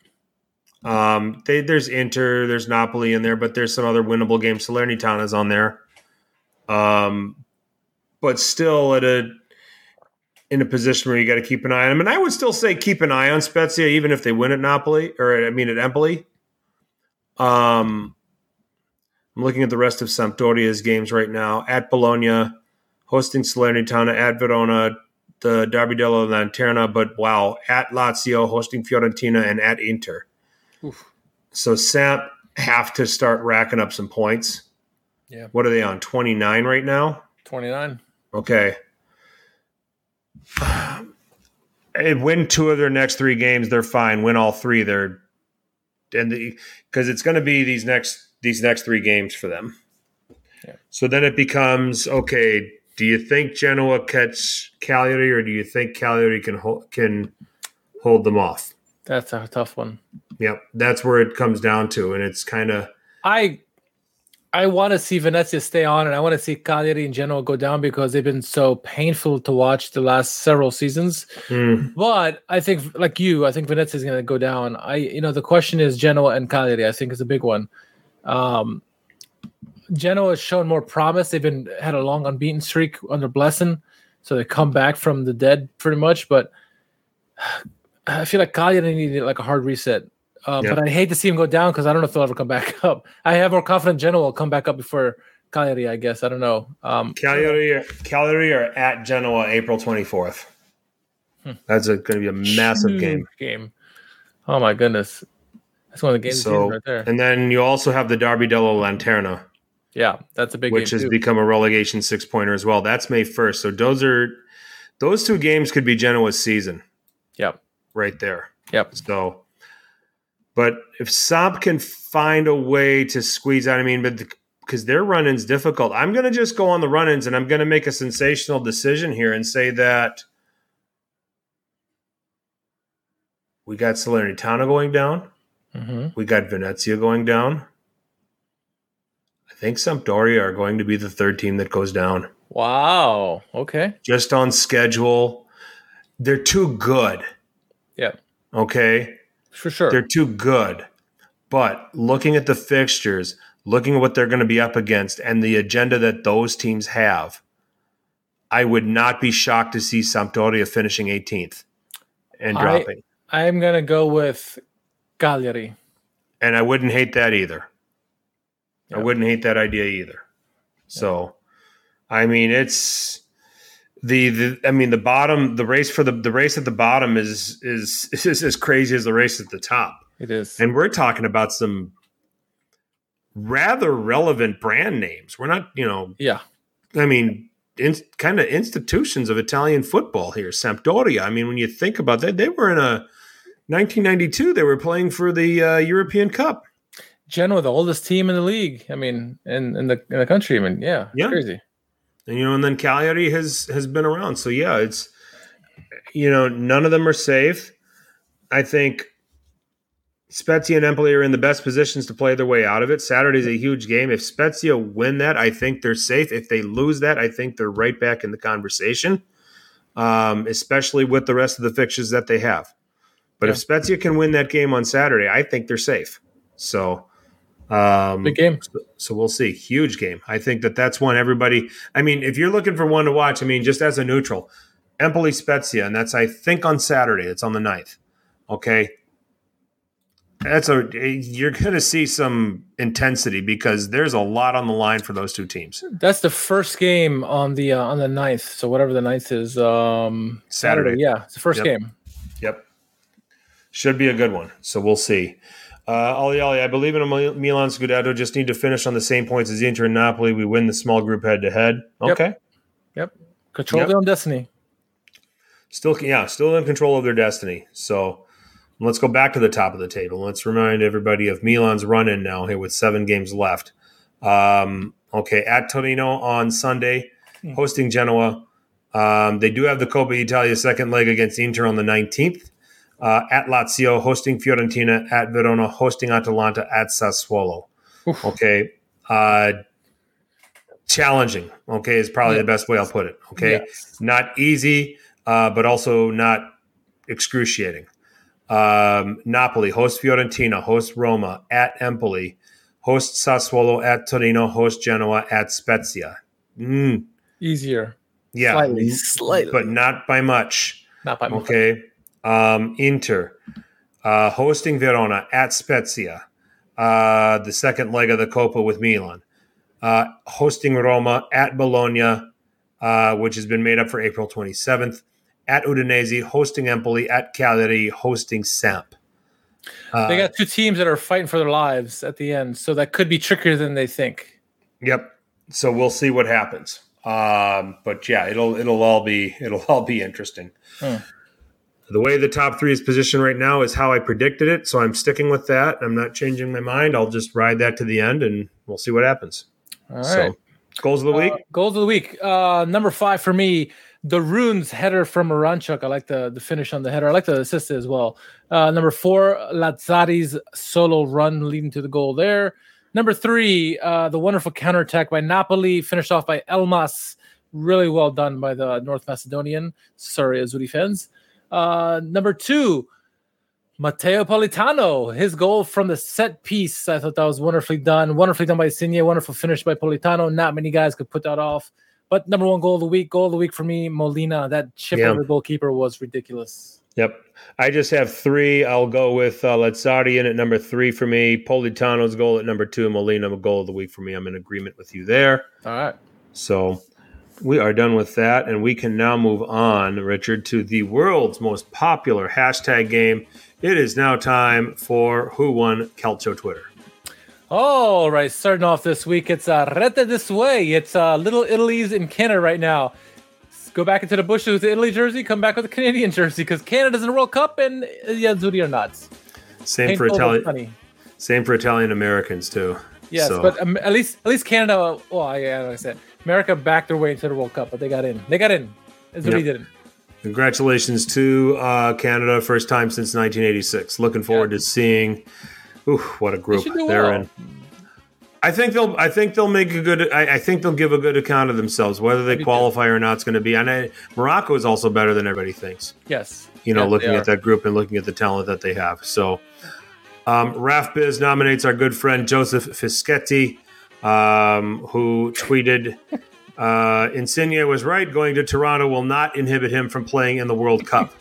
There's Inter, there's Napoli in there, but there's some other winnable games. Salernitana is on there. But still in a position where you got to keep an eye on them. And I would still say keep an eye on Spezia, even if they win at Napoli, at Empoli. I'm looking at the rest of Sampdoria's games right now. At Bologna, hosting Salernitana, at Verona, the Derby della Lanterna, but wow, at Lazio, hosting Fiorentina, and at Inter. Oof. So Samp have to start racking up some points. Yeah. What are they on, 29 right now? 29. Okay. They win two of their next three games, they're fine. Win all three, because it's going to be these next three games for them. Yeah. So then it becomes, okay, do you think Genoa catch Cagliari, or do you think Cagliari can hold them off? That's a tough one. Yep, that's where it comes down to, and it's kind of – I want to see Venezia stay on, and I want to see Cagliari in general go down because they've been so painful to watch the last several seasons. Mm. But I think, like you, I think Venezia is going to go down. The question is Genoa and Cagliari, I think, is a big one. Genoa has shown more promise. They've had a long unbeaten streak under Blessin, so they come back from the dead pretty much. But I feel like Cagliari needed like a hard reset. But I hate to see him go down because I don't know if they'll ever come back up. I have more confidence Genoa will come back up before Cagliari, I guess. I don't know. Cagliari are at Genoa April 24th. That's going to be a massive game. Oh, my goodness. That's one of the games right there. And then you also have the Derby della Lanterna. Yeah, that's a big game, which has become a relegation six-pointer as well. That's May 1st. So those two games could be Genoa's season. Yep. Right there. Yep. So... But if Samp can find a way to squeeze out, because their run-in's difficult, I'm going to just go on the run-ins, and I'm going to make a sensational decision here and say that we got Salernitana going down. Mm-hmm. We got Venezia going down. I think Sampdoria are going to be the third team that goes down. Wow. Okay. Just on schedule. They're too good. Yeah. Okay. For sure. They're too good. But looking at the fixtures, looking at what they're going to be up against and the agenda that those teams have, I would not be shocked to see Sampdoria finishing 18th and dropping. I'm going to go with Cagliari. And I wouldn't hate that either. Yep. I wouldn't hate that idea either. Yep. So, it's... The race at the bottom is as crazy as the race at the top. It is, and we're talking about some rather relevant brand names. We're not, kind of institutions of Italian football here. Sampdoria. When you think about that, they were in 1992. They were playing for the European Cup. Genoa, the oldest team in the league. In the country. It's crazy. And then Cagliari has been around. So it's none of them are safe. I think Spezia and Empoli are in the best positions to play their way out of it. Saturday's a huge game. If Spezia win that, I think they're safe. If they lose that, I think they're right back in the conversation, especially with the rest of the fixtures that they have. But if Spezia can win that game on Saturday, I think they're safe. So big game. So we'll see. Huge game. I think that's one everybody – I mean, if you're looking for one to watch, I mean, just as a neutral, Empoli Spezia, and that's, I think, on Saturday. It's on the 9th. Okay. You're going to see some intensity because there's a lot on the line for those two teams. That's the first game on the 9th. So whatever the 9th is, Saturday. Yeah, it's the first game. Yep, should be a good one. So we'll see. Ollie, I believe in a Milan Scudetto. Just need to finish on the same points as Inter and Napoli. We win the small group head to head. Okay. Yep. Control their own destiny. Still in control of their destiny. So. Let's go back to the top of the table. Let's remind everybody of Milan's run-in now here with 7 games left. At Torino on Sunday, hosting Genoa. They do have the Coppa Italia second leg against Inter on the 19th. At Lazio, hosting Fiorentina. At Verona, hosting Atalanta. At Sassuolo. Oof. Okay. Challenging, okay, is probably the best way I'll put it. Okay. Yes. Not easy, but also not excruciating. Napoli, host Fiorentina, host Roma, at Empoli, host Sassuolo, at Torino, host Genoa, at Spezia. Easier. Yeah. Slightly. But not by much. Okay. Inter, hosting Verona, at Spezia. The second leg of the Coppa with Milan. Hosting Roma, at Bologna, which has been made up for April 27th. At Udinese, hosting Empoli, at Cagliari, hosting Samp. They got two teams that are fighting for their lives at the end, so that could be trickier than they think. Yep. So we'll see what happens. But yeah, it'll all be interesting. The way the top 3 is positioned right now is how I predicted it, so I'm sticking with that. I'm not changing my mind. I'll just ride that to the end, and we'll see what happens. All right. Goals of the week? Goals of the week. Number 5 for me, the Runes header from Aranchuk. I like the finish on the header. I like the assist as well. Number 4, Lazzari's solo run leading to the goal there. Number 3, the wonderful counterattack by Napoli, finished off by Elmas. Really well done by the North Macedonian. Sorry, Azzurri fans. Number 2, Matteo Politano, his goal from the set piece. I thought that was wonderfully done. Wonderfully done by Insigne. Wonderful finish by Politano. Not many guys could put that off. But number 1 goal of the week. Goal of the week for me, Molina. That chip over the goalkeeper was ridiculous. Yep. I just have 3. I'll go with Lazzari in at number 3 for me. Politano's goal at number 2. Molina, goal of the week for me. I'm in agreement with you there. All right. So we are done with that. And we can now move on, Richard, to the world's most popular hashtag game. It is now time for Who Won Calcio Twitter. All right, starting off this week, it's Rete This Way. It's Little Italy's in Canada right now. Let's go back into the bushes with the Italy jersey, come back with the Canadian jersey, because Canada's in the World Cup and Azzurri are not. Same for Italian Americans, too. Yes, so. But at least Canada, well, yeah, like I said, America backed their way into the World Cup, but they got in. Azzurri didn't. Congratulations to Canada, first time since 1986. Looking forward to seeing what a group they're in. I think they'll make a good. I think they'll give a good account of themselves, whether they qualify or not. It's going to be. And Morocco is also better than everybody thinks. Yes, looking at that group and looking at the talent that they have. So, RafBiz nominates our good friend Joseph Fischetti, who tweeted. Insigne was right. Going to Toronto will not inhibit him from playing in the World Cup.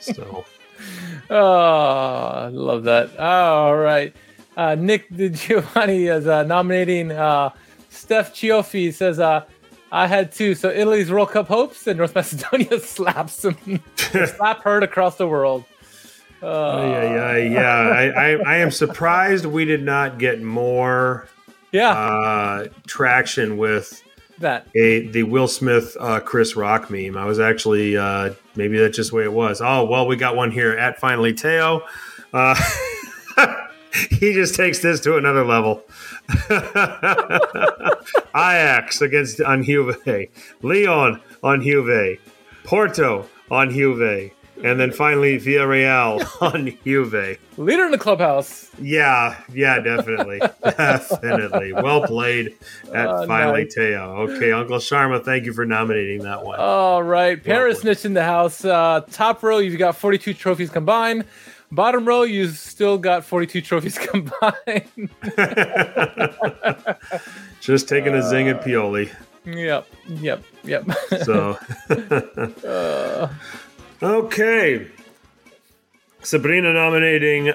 So, I love that. All right. Nick Giovanni is nominating Steph Cioffi. He says, I had 2. So Italy's World Cup hopes and North Macedonia slaps him. Slap her across the world. I am surprised we did not get more traction with that the Will Smith Chris Rock meme. I was actually maybe that's just the way it was. Oh well, we got one here at Finally Teo. He just takes this to another level. Ajax against on Juve, Leon on Juve, Porto on Juve, And then finally, Villarreal on Juve. Leader in the clubhouse. Yeah, definitely. Definitely. Well played at finally, nice. Teo. Okay, Uncle Sharma, thank you for nominating that one. All right. Paris Nitch in the house. Top row, you've got 42 trophies combined. Bottom row, you've still got 42 trophies combined. Just taking a zing at Pioli. Yep. So... Okay, Sabrina nominating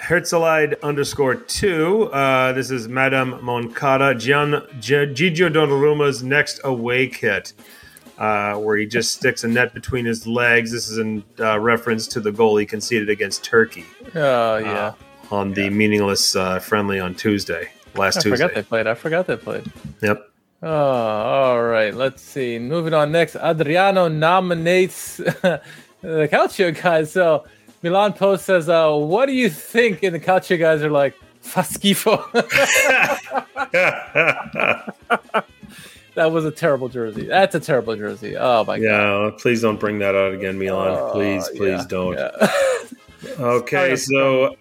Herzalide_2. This is Madame Moncada, Gigio Donnarumma's next away kit, where he just sticks a net between his legs. This is in reference to the goal he conceded against Turkey. On the meaningless friendly on Tuesday, last Tuesday. I forgot they played. Yep. Oh, all right. Let's see. Moving on next. Adriano nominates the Calcio guys. So Milan Post says, what do you think? And the Calcio guys are like, fa schifo. That was a terrible jersey. That's a terrible jersey. Oh, my God. Yeah, please don't bring that out again, Milan. Please don't. Yeah. Okay, so...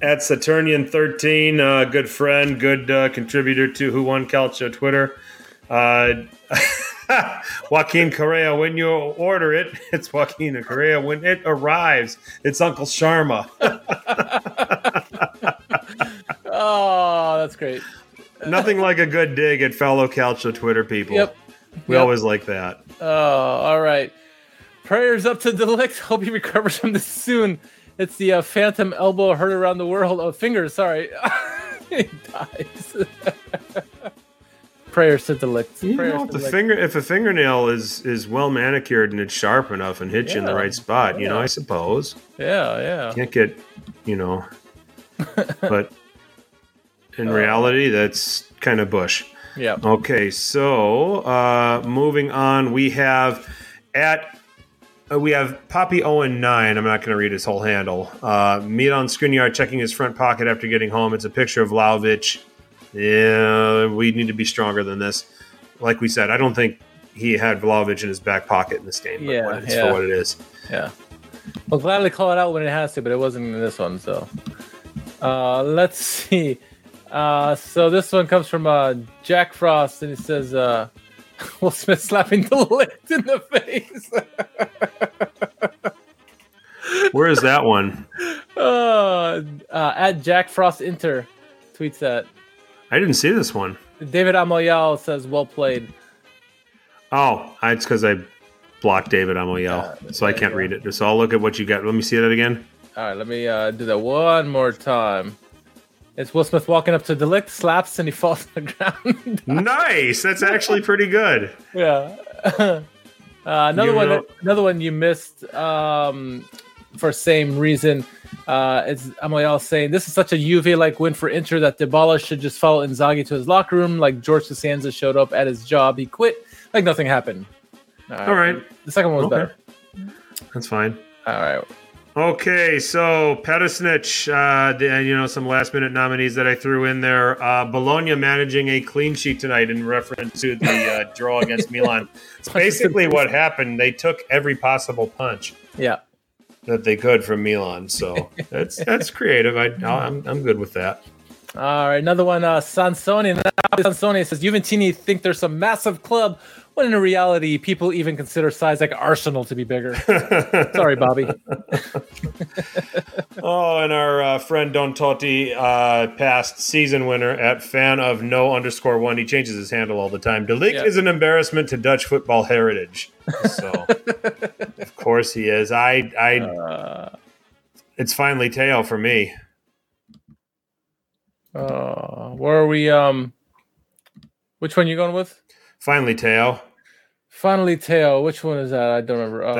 At Saturnian13, good friend, good contributor to Who Won Calcio Twitter. Joaquin Correa, when you order it, it's Joaquin Correa. When it arrives, it's Uncle Sharma. Oh, that's great. Nothing like a good dig at fellow Calcio Twitter people. Yep. We always like that. Oh, all right. Prayers up to De Ligt. Hope he recovers from this soon. It's the phantom elbow heard around the world. Oh, fingers, sorry. He dies. Prayers to the licked. You know, if a fingernail is well manicured and it's sharp enough and hits you in the right spot, you know, I suppose. Yeah. Can't get, you know. But in reality, that's kind of bush. Yeah. Okay, so moving on, we have Poppy Owen 9. I'm not going to read his whole handle. Milan Skriniar checking his front pocket after getting home. It's a picture of Vlahovic. Yeah, we need to be stronger than this. Like we said, I don't think he had Vlahovic in his back pocket in this game. But for what it is. Yeah. Well, gladly call it out when it has to, but it wasn't in this one. So let's see. So this one comes from Jack Frost, and it says... Will Smith slapping the lift in the face. Where is that one? At Jack Frost Inter tweets that. I didn't see this one. David Amoyal says, well played. Oh, it's because I blocked David Amoyal, so I can't read it. So I'll look at what you got. Let me see that again. All right, let me do that one more time. It's Will Smith walking up to De Ligt, slaps, and he falls on the ground. Nice. That's actually pretty good. Yeah. Another one you missed for same reason. It's Amoyal saying, this is such a Juve-like win for Inter that Dybala should just follow Inzaghi to his locker room like George Costanza showed up at his job. He quit like nothing happened. All right. The second one was better. That's fine. All right. Okay, so Perisic, some last-minute nominees that I threw in there. Bologna managing a clean sheet tonight in reference to the draw against Milan. It's basically what happened. They took every possible punch that they could from Milan. So that's creative. I'm good with that. All right, another one, Sansoni. Sansoni says, Juventini think there's some massive club, when in reality, people even consider size like Arsenal to be bigger. Sorry, Bobby. And our friend Don Totti, past season winner at fan_of_no_1. He changes his handle all the time. De Ligt is an embarrassment to Dutch football heritage. So, of course he is. It's finally Teo for me. Where are we? Which one are you going with? Finally, Teo. Which one is that? I don't remember.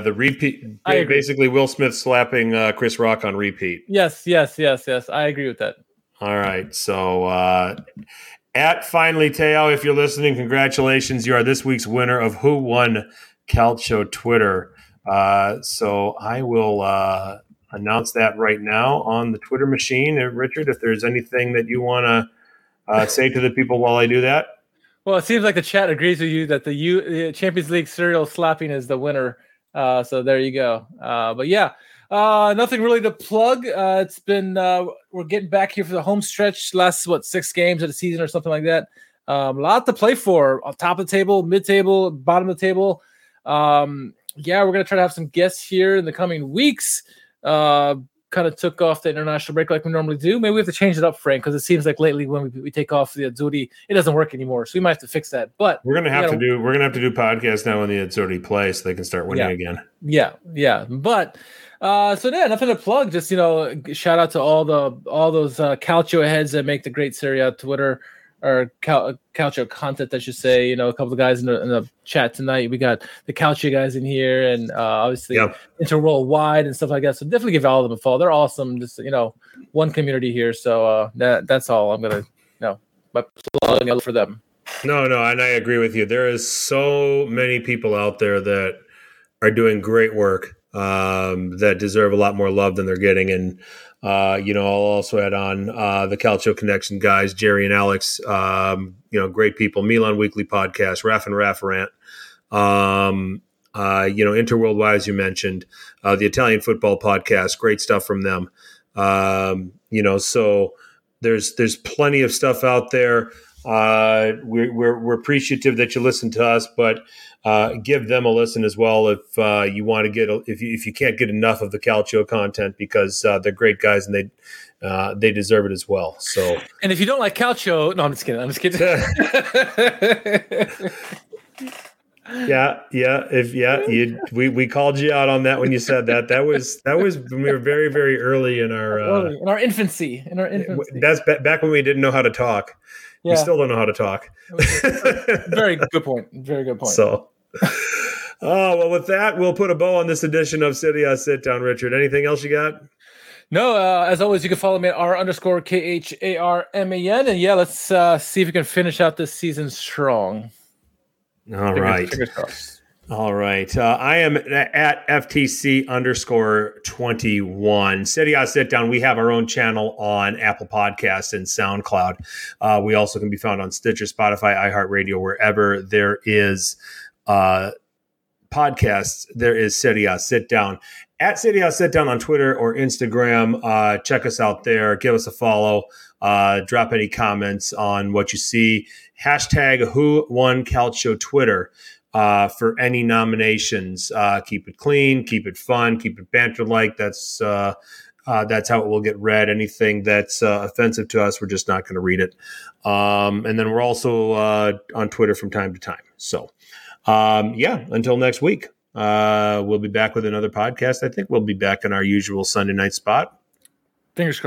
The repeat. Basically, Will Smith slapping Chris Rock on repeat. Yes. I agree with that. All right. So, at Finally Teo, if you're listening, congratulations. You are this week's winner of Who Won Calcio Twitter. So I will announce that right now on the Twitter machine. And Richard, if there's anything that you want to say to the people while I do that. Well, it seems like the chat agrees with you that the Champions League serial slapping is the winner. So there you go. But yeah, nothing really to plug. It's been we're getting back here for the home stretch. Last six games of the season or something like that. A lot to play for. Top of the table, mid table, bottom of the table. Yeah, we're gonna try to have some guests here in the coming weeks. Kind of took off the international break like we normally do. Maybe we have to change it up, Frank, because it seems like lately when we take off the Azzurri, it doesn't work anymore. So we might have to fix that. But we're gonna have to do podcasts now on the Azzurri play so they can start winning again. Yeah. But so yeah, nothing to plug. Just shout out to all those Calcio heads that make the great Serie A Twitter or Calcio content, I should say. A couple of guys in the chat tonight. We got the Calcio guys in here, and obviously Inter Worldwide and stuff like that. So definitely give all of them a follow. They're awesome. Just one community here. So that's all I'm gonna my plug for them. No, and I agree with you. There is so many people out there that are doing great work that deserve a lot more love than they're getting. And I'll also add on the Calcio Connection guys, Jerry and Alex, great people, Milan Weekly Podcast, Raff and Raffarant, Inter Worldwide, as you mentioned, the Italian Football Podcast, great stuff from them. So there's plenty of stuff out there. We're appreciative that you listen to us, but give them a listen as well if you want to get if you can't get enough of the Calcio content, because they're great guys and they deserve it as well. So, and if you don't like Calcio, no, I'm just kidding. We called you out on that when you said that. That was when we were very, very early in our infancy. That's back when we didn't know how to talk. Yeah. We still don't know how to talk. Very good point. Very good point. So, well, with that, we'll put a bow on this edition of Serie A Sit Down. Richard, anything else you got? No, as always, you can follow me at r_KHARMAN. And yeah, let's see if we can finish out this season strong. All right. I am at FTC_21. Serie A Sit Down. We have our own channel on Apple Podcasts and SoundCloud. We also can be found on Stitcher, Spotify, iHeartRadio, wherever there is podcasts. There is Serie A Sit Down. At Serie A Sit Down on Twitter or Instagram. Check us out there. Give us a follow. Drop any comments on what you see. Hashtag WhoWonCalcio Twitter. For any nominations, keep it clean, keep it fun, keep it banter-like. That's how it will get read. Anything that's offensive to us, we're just not going to read it. And then we're also on Twitter from time to time. So, until next week, we'll be back with another podcast. I think we'll be back in our usual Sunday night spot. Fingers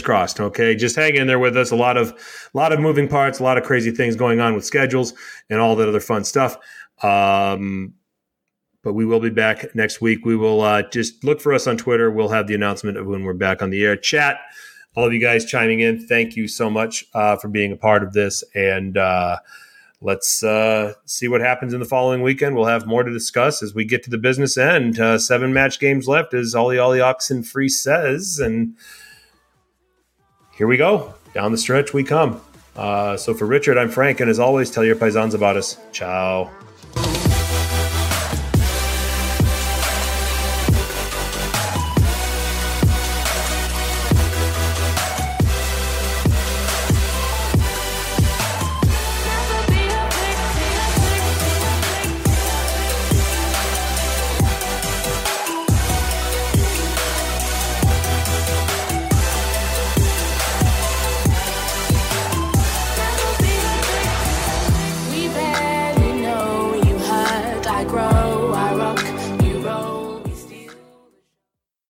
crossed. Okay, just hang in there with us. A lot of moving parts, a lot of crazy things going on with schedules and all that other fun stuff. But we will be back next week. We will just look for us on Twitter. We'll have the announcement of when we're back on the air. Chat, all of you guys chiming in, thank you so much for being a part of this. And let's see what happens in the following weekend. We'll have more to discuss as we get to the business end. 7 match games left, as Ollie Oxenfree says, and here we go. Down the stretch we come. So for Richard, I'm Frank, and as always, tell your paisans about us. Ciao.